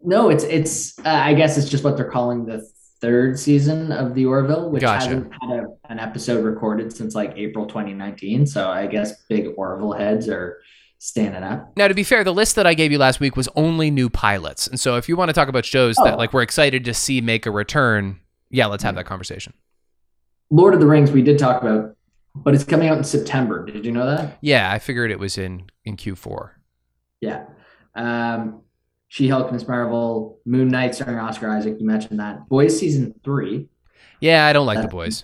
No, it's I guess it's just what they're calling the third season of the Orville, which hasn't had an episode recorded since like April 2019. So I guess big Orville heads are standing up. Now, to be fair, the list that I gave you last week was only new pilots. And so if you want to talk about shows that like we're excited to see make a return, yeah, let's have that conversation. Lord of the Rings, we did talk about, but it's coming out in September. Did you know that? Yeah, I figured it was in Q4. Yeah. She-Hulk, Ms. Marvel, Moon Knight starring Oscar Isaac. You mentioned that. Boys season 3. Yeah, I don't like The Boys.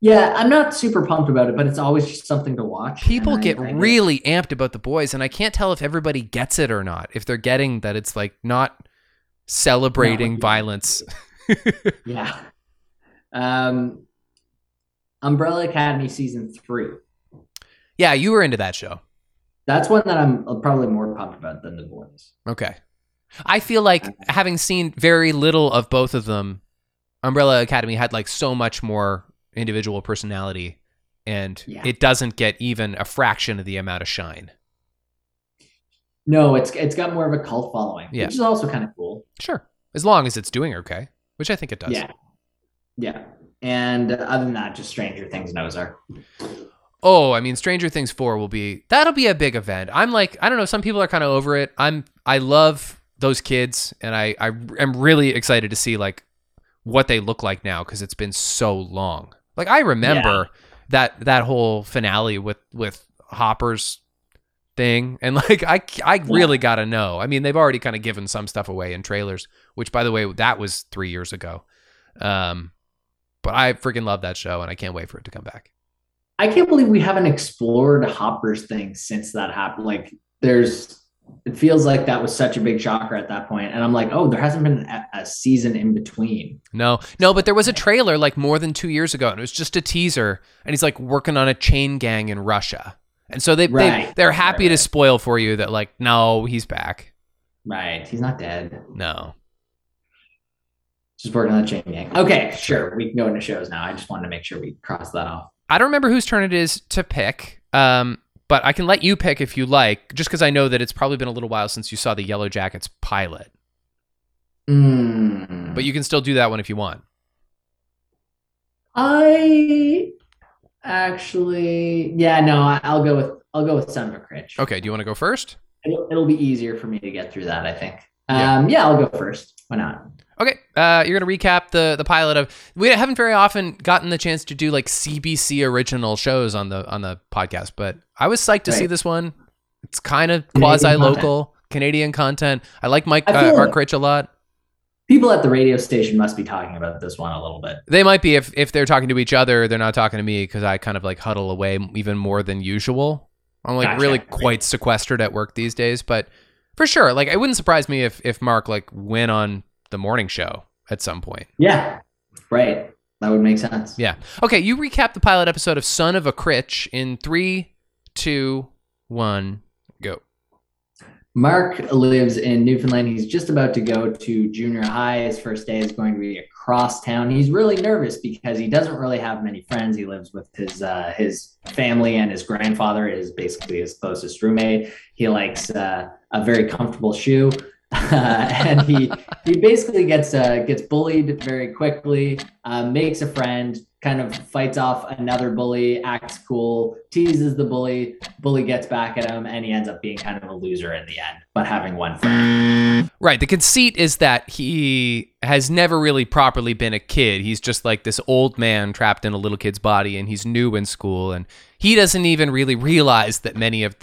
Yeah, I'm not super pumped about it, but it's always just something to watch. People get really amped about The Boys, and I can't tell if everybody gets it or not. If they're getting that it's like not celebrating violence. Yeah. Umbrella Academy season 3. Yeah, you were into that show. That's one that I'm probably more pumped about than The Boys. Okay. I feel like having seen very little of both of them, Umbrella Academy had like so much more individual personality, and it doesn't get even a fraction of the amount of shine. No, it's got more of a cult following, which is also kind of cool. Sure. As long as it's doing okay, which I think it does. Yeah. Yeah. And other than that, just Stranger Things and Ozark. Oh, I mean, Stranger Things 4 that'll be a big event. I'm like, I don't know, some people are kind of over it. I love those kids, and I am really excited to see like what they look like now, because it's been so long. Like I remember that whole finale with Hopper's thing, and like I really gotta know. I mean, they've already kind of given some stuff away in trailers, which by the way, that was 3 years ago. But I freaking love that show, and I can't wait for it to come back. I can't believe we haven't explored Hopper's thing since that happened. Like it feels like that was such a big shocker at that point. And I'm like, oh, there hasn't been a season in between. No, but there was a trailer like more than 2 years ago, and it was just a teaser. And he's like working on a chain gang in Russia. And so they're happy to spoil for you that like, no, he's back. Right. He's not dead. No. Just working on the chain gang. Okay, sure. We can go into shows now. I just wanted to make sure we crossed that off. I don't remember whose turn it is to pick, but I can let you pick if you like, just because I know that it's probably been a little while since you saw the Yellow Jackets pilot. Mm. But you can still do that one if you want. I'll go with Son of a Critch. Okay, do you want to go first? It'll be easier for me to get through that, I think. Yeah, I'll go first. Why not? Okay, you're going to recap the pilot of. We haven't very often gotten the chance to do like CBC original shows on the podcast, but I was psyched to see this one. It's kind of quasi-local Canadian content. I like Mike Arkridge a lot. People at the radio station must be talking about this one a little bit. They might be if they're talking to each other. They're not talking to me because I kind of like huddle away even more than usual. I'm like really quite sequestered at work these days, but for sure, like it wouldn't surprise me if Mark like went on the morning show at some point. Yeah, right. That would make sense. Yeah. Okay, you recap the pilot episode of Son of a Critch in 3, 2, one, go. Mark lives in Newfoundland. He's just about to go to junior high. His first day is going to be across town. He's really nervous because he doesn't really have many friends. He lives with his family, and his grandfather is basically his closest roommate. He likes a very comfortable shoe. And he basically gets bullied very quickly, makes a friend, kind of fights off another bully, acts cool, teases the bully, gets back at him, and he ends up being kind of a loser in the end, but having one friend. Right. The conceit is that he has never really properly been a kid. He's just like this old man trapped in a little kid's body, and he's new in school, and he doesn't even really realize that many of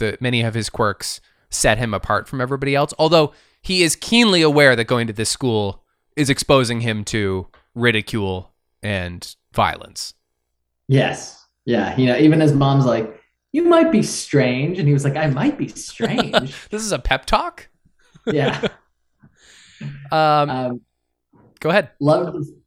his quirks set him apart from everybody else. Although he is keenly aware that going to this school is exposing him to ridicule and violence. Yes. Yeah. You know, even his mom's like, you might be strange. And he was like, I might be strange. This is a pep talk? Yeah. Go ahead.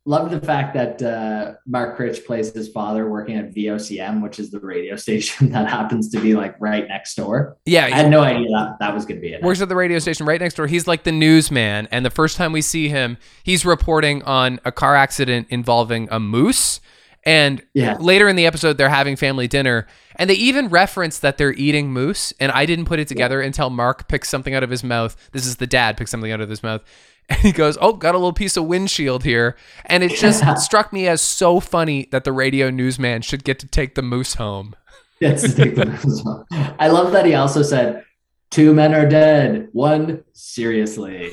Love the fact that Mark Critch plays his father working at VOCM, which is the radio station that happens to be like right next door. Yeah. I had no idea that was going to be it. Works at the radio station right next door. He's like the newsman. And the first time we see him, he's reporting on a car accident involving a moose. And later in the episode, they're having family dinner. And they even reference that they're eating moose. And I didn't put it together until Mark picks something out of his mouth. This is the dad picks something out of his mouth. And he goes, oh, got a little piece of windshield here. And it just struck me as so funny that the radio newsman should get to take the moose home. Yes, to take the moose home. I love that he also said, 2 men are dead. 1, seriously.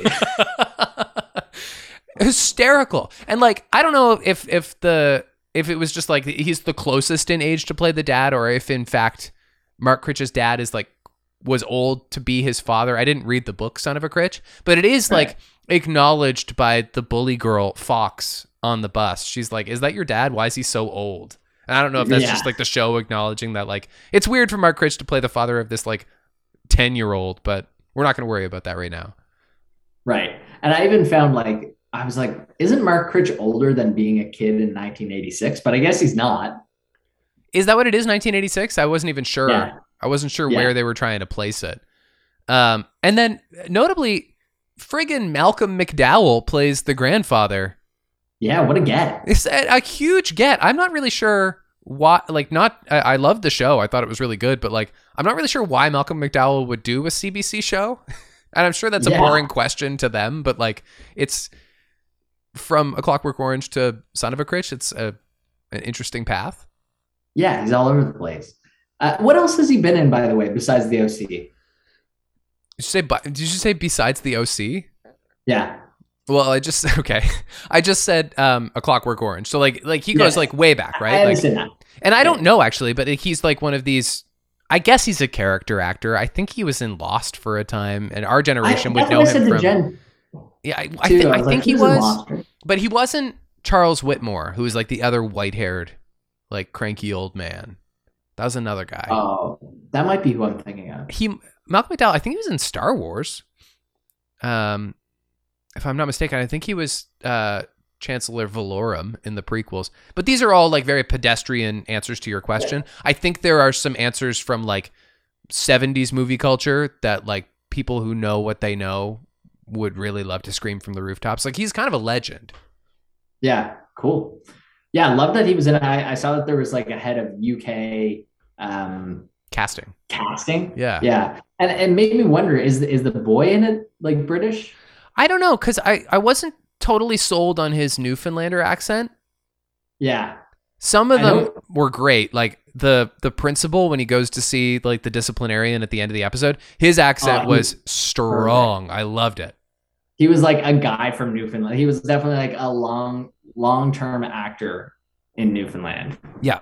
Hysterical. And like, I don't know if it was just like he's the closest in age to play the dad, or if in fact Mark Critch's dad is like was old to be his father. I didn't read the book Son of a Critch, but it is like acknowledged by the bully girl Fox on the bus. She's like, is that your dad? Why is he so old? And I don't know if that's just like the show acknowledging that, like, it's weird for Mark Critch to play the father of this like 10-year-old, but we're not going to worry about that right now. Right. And I even found like, I was like, isn't Mark Critch older than being a kid in 1986? But I guess he's not. Is that what it is? 1986? I wasn't even sure. Yeah. I wasn't sure where they were trying to place it. And then notably, friggin' Malcolm McDowell plays the grandfather. Yeah, what a get. It's a huge get. I'm not really sure why, like, I loved the show. I thought it was really good, but like, I'm not really sure why Malcolm McDowell would do a CBC show. And I'm sure that's a boring question to them, but like, it's from A Clockwork Orange to Son of a Critch. It's an interesting path. Yeah, he's all over the place. What else has he been in, by the way, besides the OC? Did you say besides the OC? Yeah. Well, I just said A Clockwork Orange. So like he goes like way back, right? I understand that. And I don't know actually, but he's like one of these. I guess he's a character actor. I think he was in Lost for a time, and our generation would know him from. Yeah, I think he was, but he wasn't Charles Whitmore, who was like the other white-haired, like cranky old man. That was another guy. Oh, that might be who I'm thinking of. Malcolm McDowell, I think he was in Star Wars. If I'm not mistaken, I think he was Chancellor Valorum in the prequels. But these are all like very pedestrian answers to your question. Yeah. I think there are some answers from like 70s movie culture that like people who know what they know would really love to scream from the rooftops. Like, he's kind of a legend. Yeah, cool. Yeah, I love that he was in. I saw that there was like a head of UK casting. Yeah. And it made me wonder, is the boy in it like British? I don't know, because I wasn't totally sold on his Newfoundlander accent. Yeah. Some of them were great. Like the principal, when he goes to see like the disciplinarian at the end of the episode, his accent was strong. Perfect. I loved it. He was like a guy from Newfoundland. He was definitely like a long-term actor in Newfoundland. Yeah.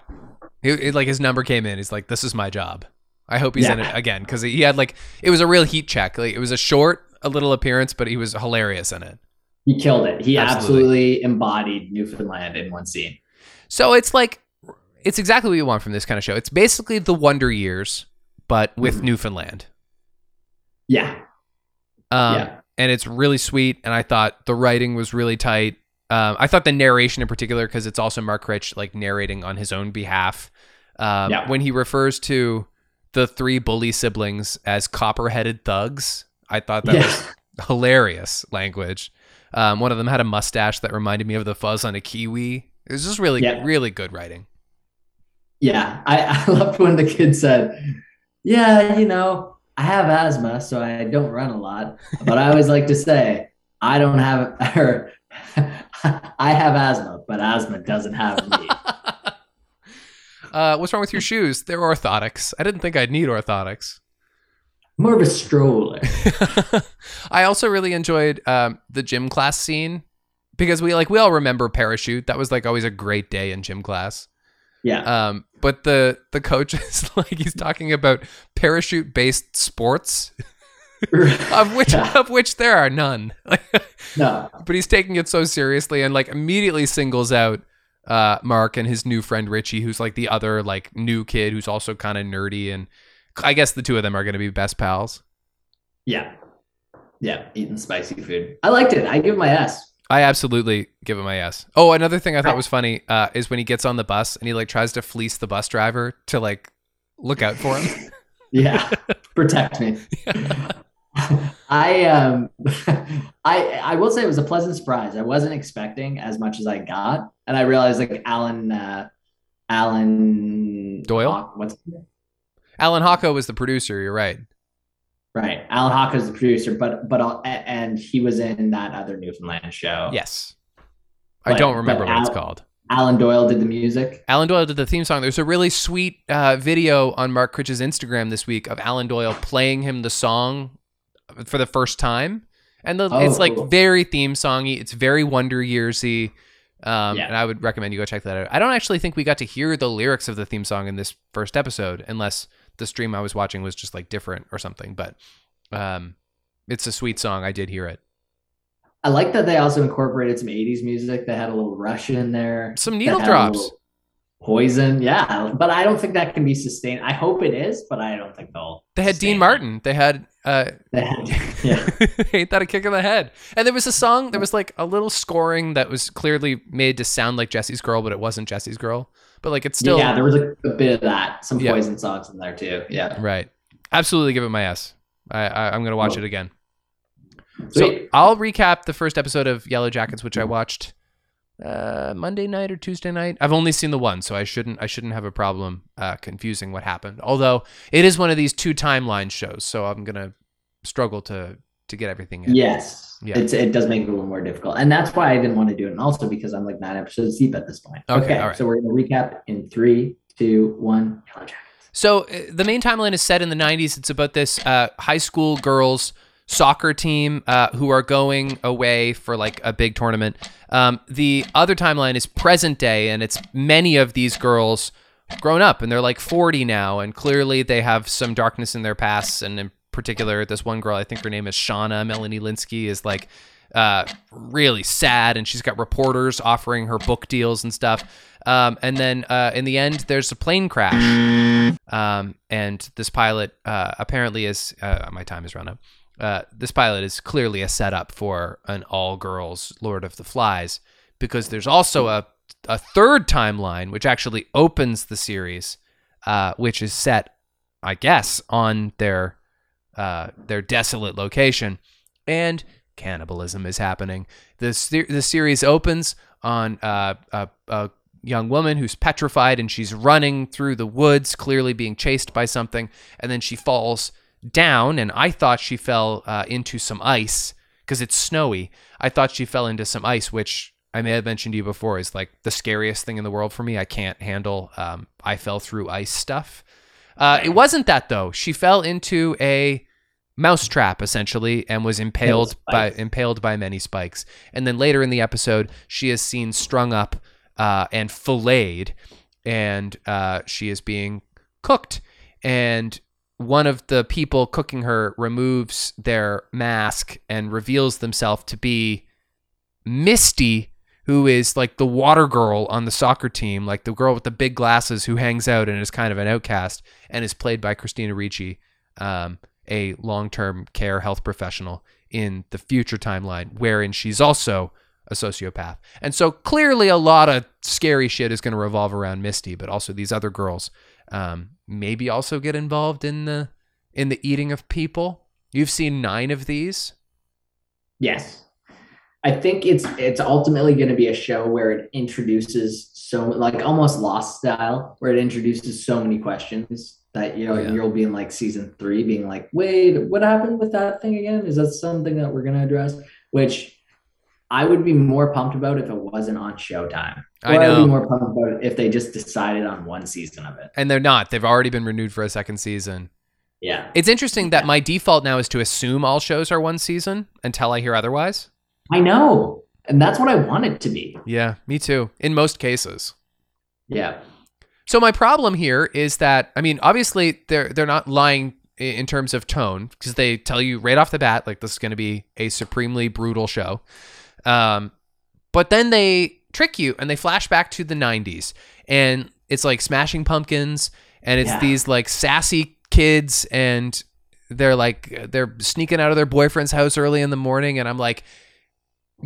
It, like, his number came in. He's like, this is my job. I hope he's in it again, because he had like, it was a real heat check. Like, it was a little appearance, but he was hilarious in it. He killed it. He absolutely embodied Newfoundland in one scene. So it's like, it's exactly what you want from this kind of show. It's basically The Wonder Years, but with Newfoundland. Yeah. And it's really sweet. And I thought the writing was really tight. I thought the narration in particular, because it's also Mark Critch like narrating on his own behalf. When he refers to the three bully siblings as copper-headed thugs. I thought that was hilarious language. One of them had a mustache that reminded me of the fuzz on a kiwi. It was just really, really good writing. Yeah, I loved when the kid said, yeah, you know, I have asthma, so I don't run a lot. But I always like to say, I don't have, or I have asthma, but asthma doesn't have me. What's wrong with your shoes? They're orthotics. I didn't think I'd need orthotics. More of a stroller. I also really enjoyed the gym class scene, because we all remember parachute. That was like always a great day in gym class. Yeah. But the coach is like, he's talking about parachute based sports, of which there are none. No. But he's taking it so seriously and like immediately singles out Mark and his new friend Richie, who's like the other like new kid who's also kind of nerdy, and I guess the two of them are going to be best pals. Yeah. Yeah, eating spicy food. I liked it. I give him my ass. I absolutely give him my ass. Oh, another thing I thought was funny is when he gets on the bus and he like tries to fleece the bus driver to like look out for him. Yeah. Protect me. Yeah. I will say it was a pleasant surprise. I wasn't expecting as much as I got, and I realized like Alan Doyle. What's his name? Alan Hocko was the producer. You're right. Right, Alan Hocko is the producer, but and he was in that other Newfoundland show. Yes, I don't remember what it's called. Alan Doyle did the music. Alan Doyle did the theme song. There's a really sweet video on Mark Critch's Instagram this week of Alan Doyle playing him the song for the first time, and it's like very theme songy. It's very Wonder Yearsy, and I would recommend you go check that out. I don't actually think we got to hear the lyrics of the theme song in this first episode, unless the stream I was watching was just like different or something. But it's a sweet song. I did hear it. I like that they also incorporated some 80s music. They had a little Rush in there, some needle drops, Poison. Yeah, but I don't think that can be sustained. I hope it is, but I don't think they had Dean Martin. They had Ain't That a Kick in the Head? And there was a song, there was like a little scoring that was clearly made to sound like Jesse's Girl, but it wasn't Jesse's Girl. But like it's still, yeah, there was like a bit of that, some Poison songs in there too. Yeah, right. Absolutely, give it my ass. I'm gonna watch it again. Sweet. So I'll recap the first episode of Yellow Jackets, which I watched Monday night or Tuesday night. I've only seen the one, so I shouldn't have a problem confusing what happened. Although it is one of these two timeline shows, so I'm gonna struggle to get everything in. Yes. Yeah. It does make it a little more difficult. And that's why I didn't want to do it. And also because I'm like 9 episodes deep at this point. Okay. All right. So we're going to recap in 3, 2, 1. So the main timeline is set in the 90s. It's about this high school girls soccer team who are going away for like a big tournament. The other timeline is present day, and it's many of these girls grown up, and they're like 40 now, and clearly they have some darkness in their past, and in particular this one girl, I think her name is Shauna, Melanie Linsky, is like really sad, and she's got reporters offering her book deals and stuff, and then in the end there's a plane crash, and this pilot apparently is my time is run up. This pilot is clearly a setup for an all-girls Lord of the Flies, because there's also a third timeline which actually opens the series, which is set, I guess, on their desolate location, and cannibalism is happening. The series opens on a young woman who's petrified, and she's running through the woods, clearly being chased by something, and then she falls down, and I thought she fell into some ice, because it's snowy. I thought she fell into some ice, which I may have mentioned to you before is like the scariest thing in the world for me. I can't handle I fell through ice stuff. It wasn't that, though. She fell into a mousetrap, essentially, and was impaled by many spikes. And then later in the episode, she is seen strung up and filleted, and she is being cooked. And one of the people cooking her removes their mask and reveals themselves to be Misty, who is like the water girl on the soccer team, like the girl with the big glasses who hangs out and is kind of an outcast, and is played by Christina Ricci, a long-term care health professional in the future timeline, wherein she's also a sociopath. And so clearly a lot of scary shit is going to revolve around Misty, but also these other girls Maybe also get involved in the eating of people. You've seen 9 of these. Yes. I think it's ultimately going to be a show where it introduces so, like, almost Lost style, where it introduces so many questions that, you know, you'll be in like season 3 being like, wait, what happened with that thing again? Is that something that we're going to address? Which I would be more pumped about if it wasn't on Showtime. I know. I would be more pumped about it if they just decided on one season of it. And they're not. They've already been renewed for a second season. Yeah. It's interesting that my default now is to assume all shows are one season until I hear otherwise. I know. And that's what I want it to be. Yeah, me too. In most cases. Yeah. So my problem here is that, I mean, obviously they're not lying in terms of tone, because they tell you right off the bat, like, this is going to be a supremely brutal show. But then they trick you and they flash back to the 90s, and it's like Smashing Pumpkins, and it's these like sassy kids, and they're sneaking out of their boyfriend's house early in the morning. And I'm like,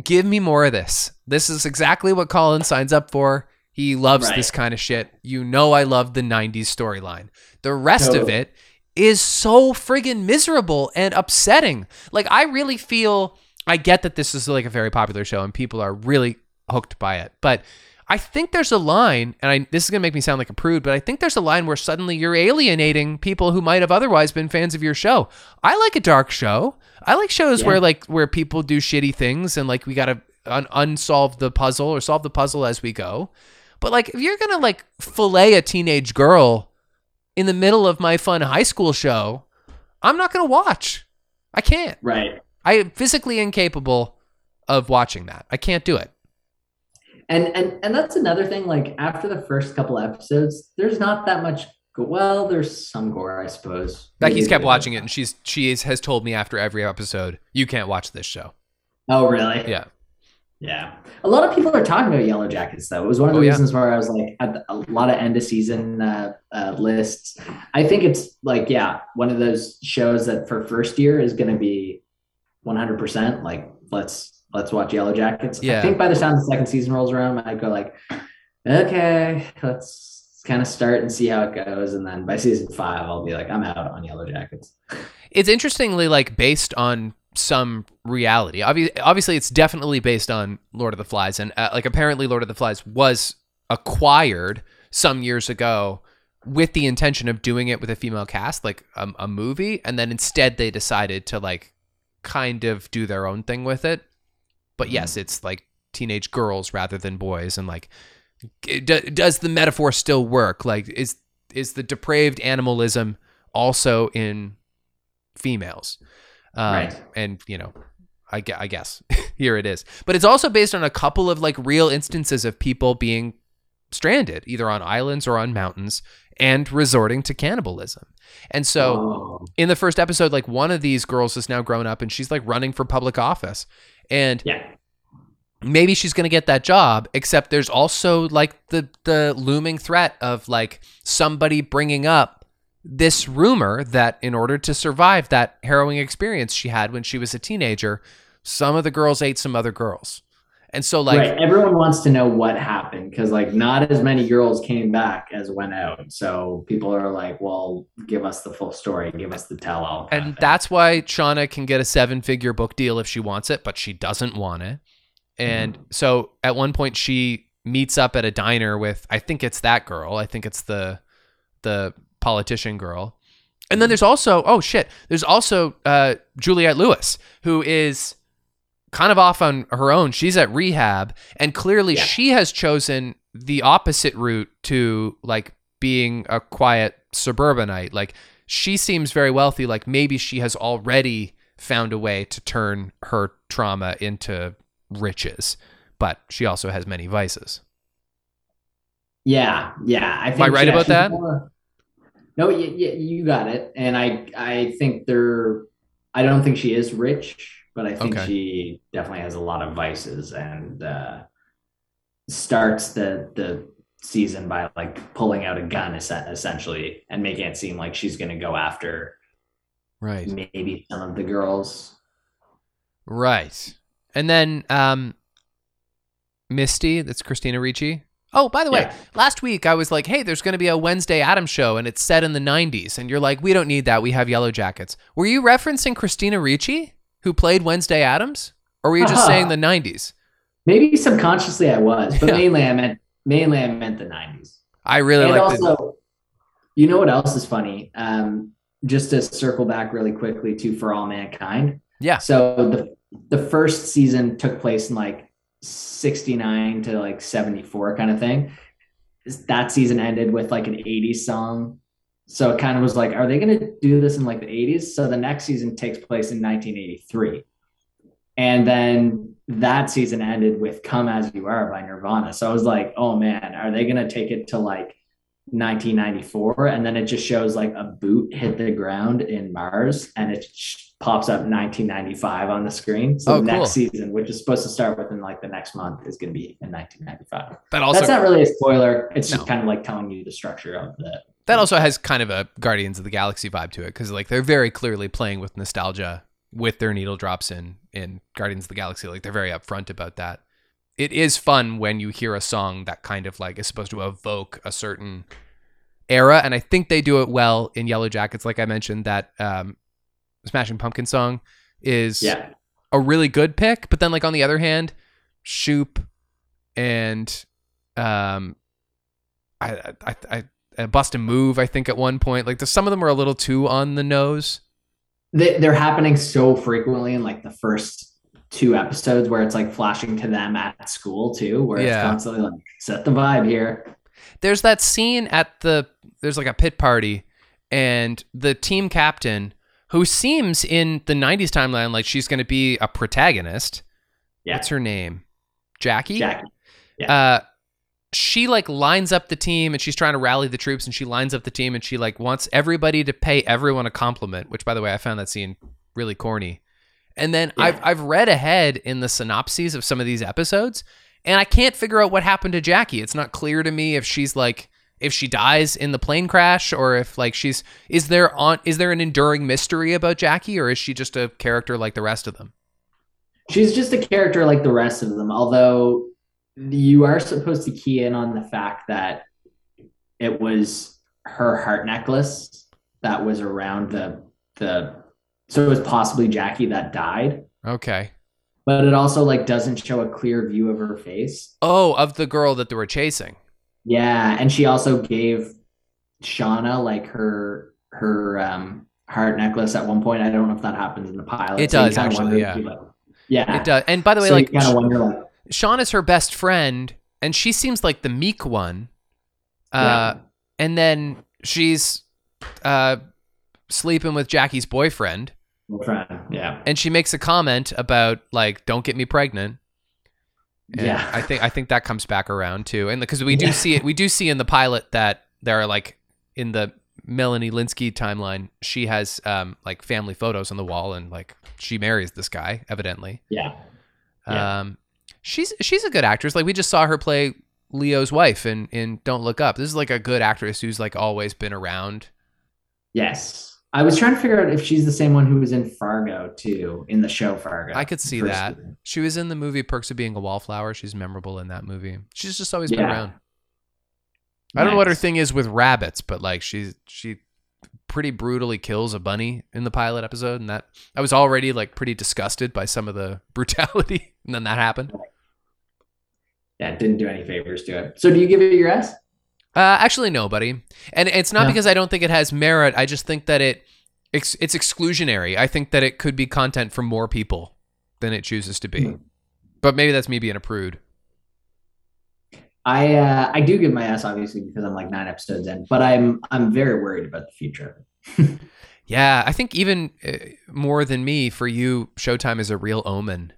give me more of this. This is exactly what Colin signs up for. He loves this kind of shit. You know, I love the 90s storyline. The rest of it is so friggin' miserable and upsetting. Like, I really feel, I get that this is like a very popular show and people are really hooked by it, but I think there's a line, and this is going to make me sound like a prude, but I think there's a line where suddenly you're alienating people who might have otherwise been fans of your show. I like a dark show. I like shows where people do shitty things, and like we got to unsolve the puzzle or solve the puzzle as we go. But like, if you're going to like fillet a teenage girl in the middle of my fun high school show, I'm not going to watch. I can't. Right. I am physically incapable of watching that. I can't do it. And that's another thing. Like, after the first couple episodes, there's not that much. Well, there's some gore, I suppose. Becky's kept watching it, and she has told me after every episode, you can't watch this show. Oh, really? Yeah. Yeah. A lot of people are talking about Yellow Jackets, though. It was one of the reasons where I was like, at a lot of end of season lists. I think it's like, one of those shows that for first year is going to be 100%. Like, let's watch Yellow Jackets. Yeah. I think by the time the second season rolls around, I go like, okay, let's kind of start and see how it goes. And then by season 5, I'll be like, I'm out on Yellow Jackets. It's interestingly like based on some reality. Obviously it's definitely based on Lord of the Flies. And like, apparently Lord of the Flies was acquired some years ago with the intention of doing it with a female cast, like a movie. And then instead they decided to like kind of do their own thing with it. But yes, it's like teenage girls rather than boys. And like, does the metaphor still work? Like, is the depraved animalism also in females? Right. And, you know, I guess here it is. But it's also based on a couple of like real instances of people being stranded either on islands or on mountains and resorting to cannibalism. And so in the first episode, like, one of these girls has now grown up and she's like running for public office. And maybe she's going to get that job, except there's also like the looming threat of like somebody bringing up this rumor that in order to survive that harrowing experience she had when she was a teenager, some of the girls ate some other girls. And so like, everyone wants to know what happened, because like not as many girls came back as went out. So people are like, well, give us the full story. Give us the tell all. And that's why Shauna can get a 7-figure book deal if she wants it, but she doesn't want it. And so at one point she meets up at a diner with, I think it's that girl. I think it's the politician girl. And then there's also, Juliette Lewis, who is kind of off on her own. She's at rehab, and clearly she has chosen the opposite route to like being a quiet suburbanite. Like, she seems very wealthy. Like, maybe she has already found a way to turn her trauma into riches, but she also has many vices. I think, am I right about that? No, you got it. And I don't think she is rich, but I think she definitely has a lot of vices, and starts the season by like pulling out a gun essentially and making it seem like she's going to go after maybe some of the girls. Right. And then Misty, that's Christina Ricci. Oh, by the way, last week I was like, hey, there's going to be a Wednesday Addams show and it's set in the 90s. And you're like, we don't need that. We have Yellow Jackets. Were you referencing Christina Ricci, who played Wednesday Addams? Or were you just saying the 90s? Maybe subconsciously I was, but mainly I meant the 90s. I really like that. And also, you know what else is funny? Just to circle back really quickly to For All Mankind. Yeah. So the first season took place in like 69 to like 74 kind of thing. That season ended with like an 80s song. So it kind of was like, are they going to do this in like the 80s? So the next season takes place in 1983. And then that season ended with Come As You Are by Nirvana. So I was like, oh man, are they going to take it to like 1994? And then it just shows like a boot hit the ground in Mars and it pops up 1995 on the screen. So season, which is supposed to start within like the next month, is going to be in 1995. That's not really a spoiler. It's just kind of like telling you the structure of the. That also has kind of a Guardians of the Galaxy vibe to it, because like they're very clearly playing with nostalgia with their needle drops in Guardians of the Galaxy. Like they're very upfront about that. It is fun when you hear a song that kind of like is supposed to evoke a certain era. And I think they do it well in Yellow Jackets. Like I mentioned, that Smashing Pumpkin song is a really good pick. But then like on the other hand, Shoop and I Bust a Move, I think at one point, like some of them are a little too on the nose. They're happening so frequently in like the first two episodes where it's like flashing to them at school too, where it's constantly like, set the vibe here. There's that scene there's like a pit party and the team captain, who seems in the 90s timeline like she's going to be a protagonist. Yeah. What's her name? Jackie. Yeah. She like lines up the team and she's trying to rally the troops, and she lines up the team and she like wants everybody to pay everyone a compliment, which, by the way, I found that scene really corny. And then I've read ahead in the synopses of some of these episodes, and I can't figure out what happened to Jackie. It's not clear to me if she's like, if she dies in the plane crash, or if like is there an enduring mystery about Jackie, or is she just a character like the rest of them? She's just a character like the rest of them. Although you are supposed to key in on the fact that it was her heart necklace that was around the so it was possibly Jackie that died. Okay. But it also like doesn't show a clear view of her face. Oh, of the girl that they were chasing. Yeah. And she also gave Shauna like her heart necklace at one point. I don't know if that happens in the pilot. It does actually. Yeah. It does. And by the way, so like, you kinda wonder, like Shauna's her best friend and she seems like the meek one. And then she's sleeping with Jackie's boyfriend. And she makes a comment about like, don't get me pregnant. And I think that comes back around too. And because we do see it, we do see in the pilot that there are like in the Melanie Linsky timeline, she has like family photos on the wall and like she marries this guy evidently. She's a good actress. Like we just saw her play Leo's wife in Don't Look Up. This is like a good actress who's like always been around. Yes. I was trying to figure out if she's the same one who was in Fargo too, in the show Fargo. I could see that. Season. She was in the movie Perks of Being a Wallflower. She's memorable in that movie. She's just always been around. I don't know what her thing is with rabbits, but like she pretty brutally kills a bunny in the pilot episode, and that I was already like pretty disgusted by some of the brutality, and then that happened. Yeah, it didn't do any favors to it. So do you give it your S? Actually, no, buddy. And it's not because I don't think it has merit. I just think that it's exclusionary. I think that it could be content for more people than it chooses to be. Mm-hmm. But maybe that's me being a prude. I do give my ass, obviously, because I'm like 9 episodes in. But I'm very worried about the future. Yeah, I think even more than me, for you, Showtime is a real omen.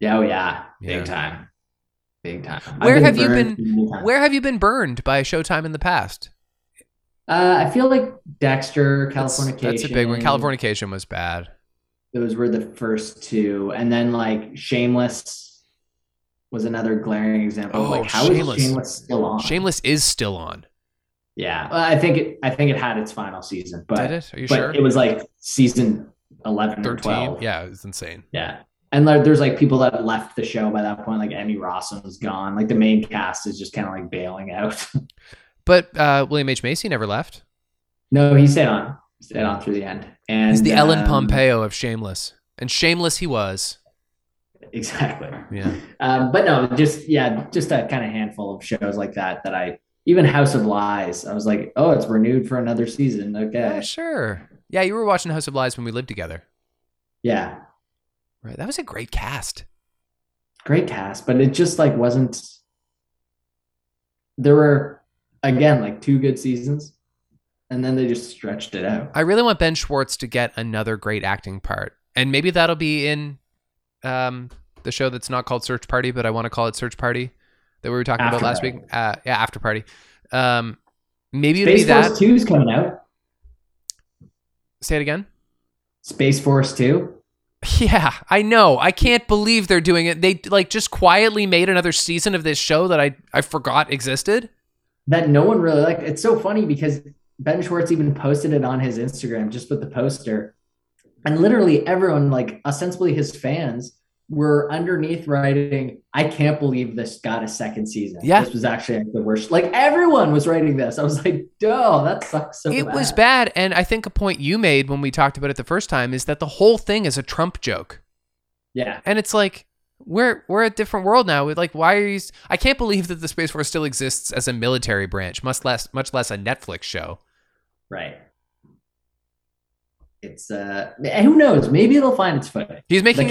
Yeah. Big time. Big time. Where have you been burned by Showtime in the past? I feel like Dexter, Californication. That's a big one. Californication was bad. Those were the first two, and then like Shameless was another glaring example. How is Shameless still on? Shameless is still on. Yeah, well, I think it had its final season. But did it? Are you sure? It was like season 11 or 12. Yeah, it was insane. Yeah. And there's like people that left the show by that point, like Emmy Rossum is gone. Like the main cast is just kind of like bailing out. But William H. Macy never left. No, he stayed on. He stayed on through the end. And he's the Ellen Pompeo of Shameless. And shameless he was. Exactly. Yeah. But no, just a kind of handful of shows like that that I, even House of Lies, I was like, oh, it's renewed for another season. Okay. Yeah, sure. Yeah, you were watching House of Lies when we lived together. Yeah. Right. That was a great cast. Great cast, but it just like wasn't, there were again like two good seasons and then they just stretched it out. I really want Ben Schwartz to get another great acting part. And maybe that'll be in the show that's not called Search Party, but I want to call it Search Party that we were talking about last week. Yeah, After Party. Maybe it'll be that. Space Force 2 is coming out. Say it again. Space Force 2. Yeah, I know. I can't believe they're doing it. They like just quietly made another season of this show that I forgot existed. That no one really liked. It's so funny because Ben Schwartz even posted it on his Instagram just with the poster. And literally everyone, like ostensibly his fans, were underneath writing, I can't believe this got a second season. Yeah. This was actually the worst. Like everyone was writing this. I was like, duh, that sucks so bad. It was bad. And I think a point you made when we talked about it the first time is that the whole thing is a Trump joke. Yeah. And it's like, we're a different world now. We're like, why are you, I can't believe that the Space Force still exists as a military branch, much less a Netflix show. Right. It's who knows? Maybe it'll find its footing. He's making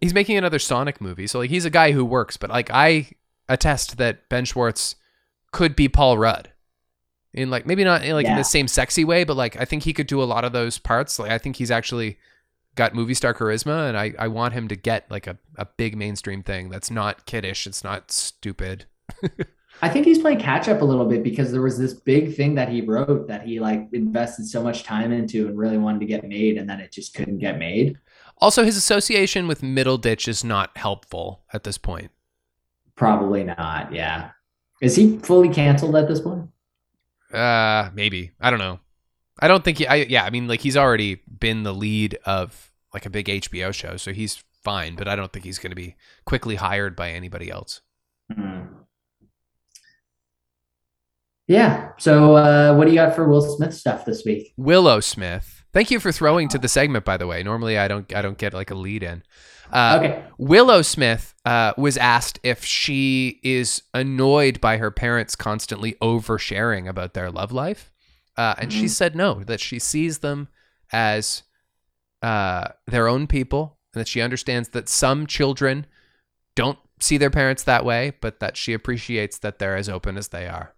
He's making another Sonic movie, so like he's a guy who works. But like I attest that Ben Schwartz could be Paul Rudd, in like maybe not in, like in the same sexy way, but like I think he could do a lot of those parts. Like I think he's actually got movie star charisma, and I want him to get like a big mainstream thing that's not kiddish, it's not stupid. I think he's playing catch up a little bit because there was this big thing that he wrote that he like invested so much time into and really wanted to get made, and then it just couldn't get made. Also, his association with Middleditch is not helpful at this point. Probably not. Yeah. Is he fully canceled at this point? Maybe. I don't know. I don't think I mean, like he's already been the lead of like a big HBO show, so he's fine, but I don't think he's going to be quickly hired by anybody else. Mm-hmm. Yeah. So what do you got for Will Smith stuff this week? Willow Smith. Thank you for throwing to the segment, by the way. Normally I don't get like a lead in. Okay. Willow Smith was asked if she is annoyed by her parents constantly oversharing about their love life. And she said no, that she sees them as their own people and that she understands that some children don't see their parents that way, but that she appreciates that they're as open as they are.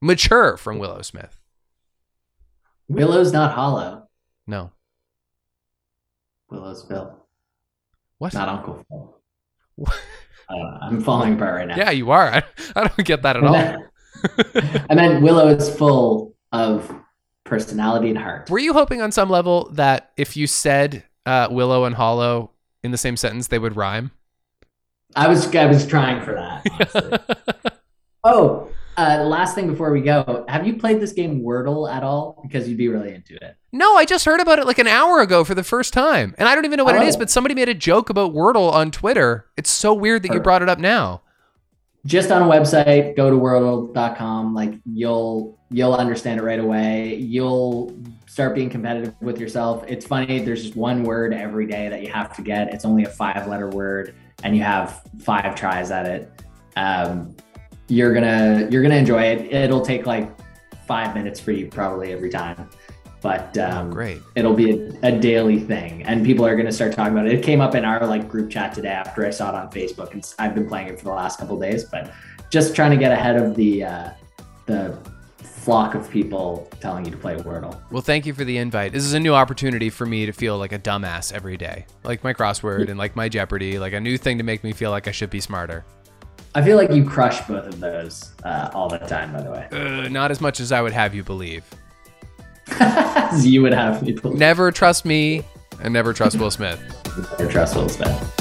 Mature from Willow Smith. Willow's not hollow. No. Willow's Phil. What? Not Uncle Phil. What? I'm falling apart right now. Yeah, you are. I don't get that at all. I meant Willow is full of personality and heart. Were you hoping on some level that if you said Willow and hollow in the same sentence, they would rhyme? I was trying for that, honestly. Oh. Last thing before we go, have you played this game Wordle at all? Because you'd be really into it. No, I just heard about it like an hour ago for the first time. And I don't even know what it is, but somebody made a joke about Wordle on Twitter. It's so weird that you brought it up now. Just on a website, go to wordle.com. Like you'll understand it right away. You'll start being competitive with yourself. It's funny. There's just one word every day that you have to get. It's only a 5-letter word and you have 5 tries at it. You're gonna enjoy it. It'll take like 5 minutes for you probably every time, but great. It'll be a daily thing, and people are gonna start talking about it. It came up in our like group chat today after I saw it on Facebook, and I've been playing it for the last couple of days. But just trying to get ahead of the flock of people telling you to play Wordle. Well, thank you for the invite. This is a new opportunity for me to feel like a dumbass every day, like my crossword and like my Jeopardy, like a new thing to make me feel like I should be smarter. I feel like you crush both of those all the time, by the way. Not as much as I would have you believe. As you would have me believe. Never trust me and never trust Will Smith. Never trust Will Smith.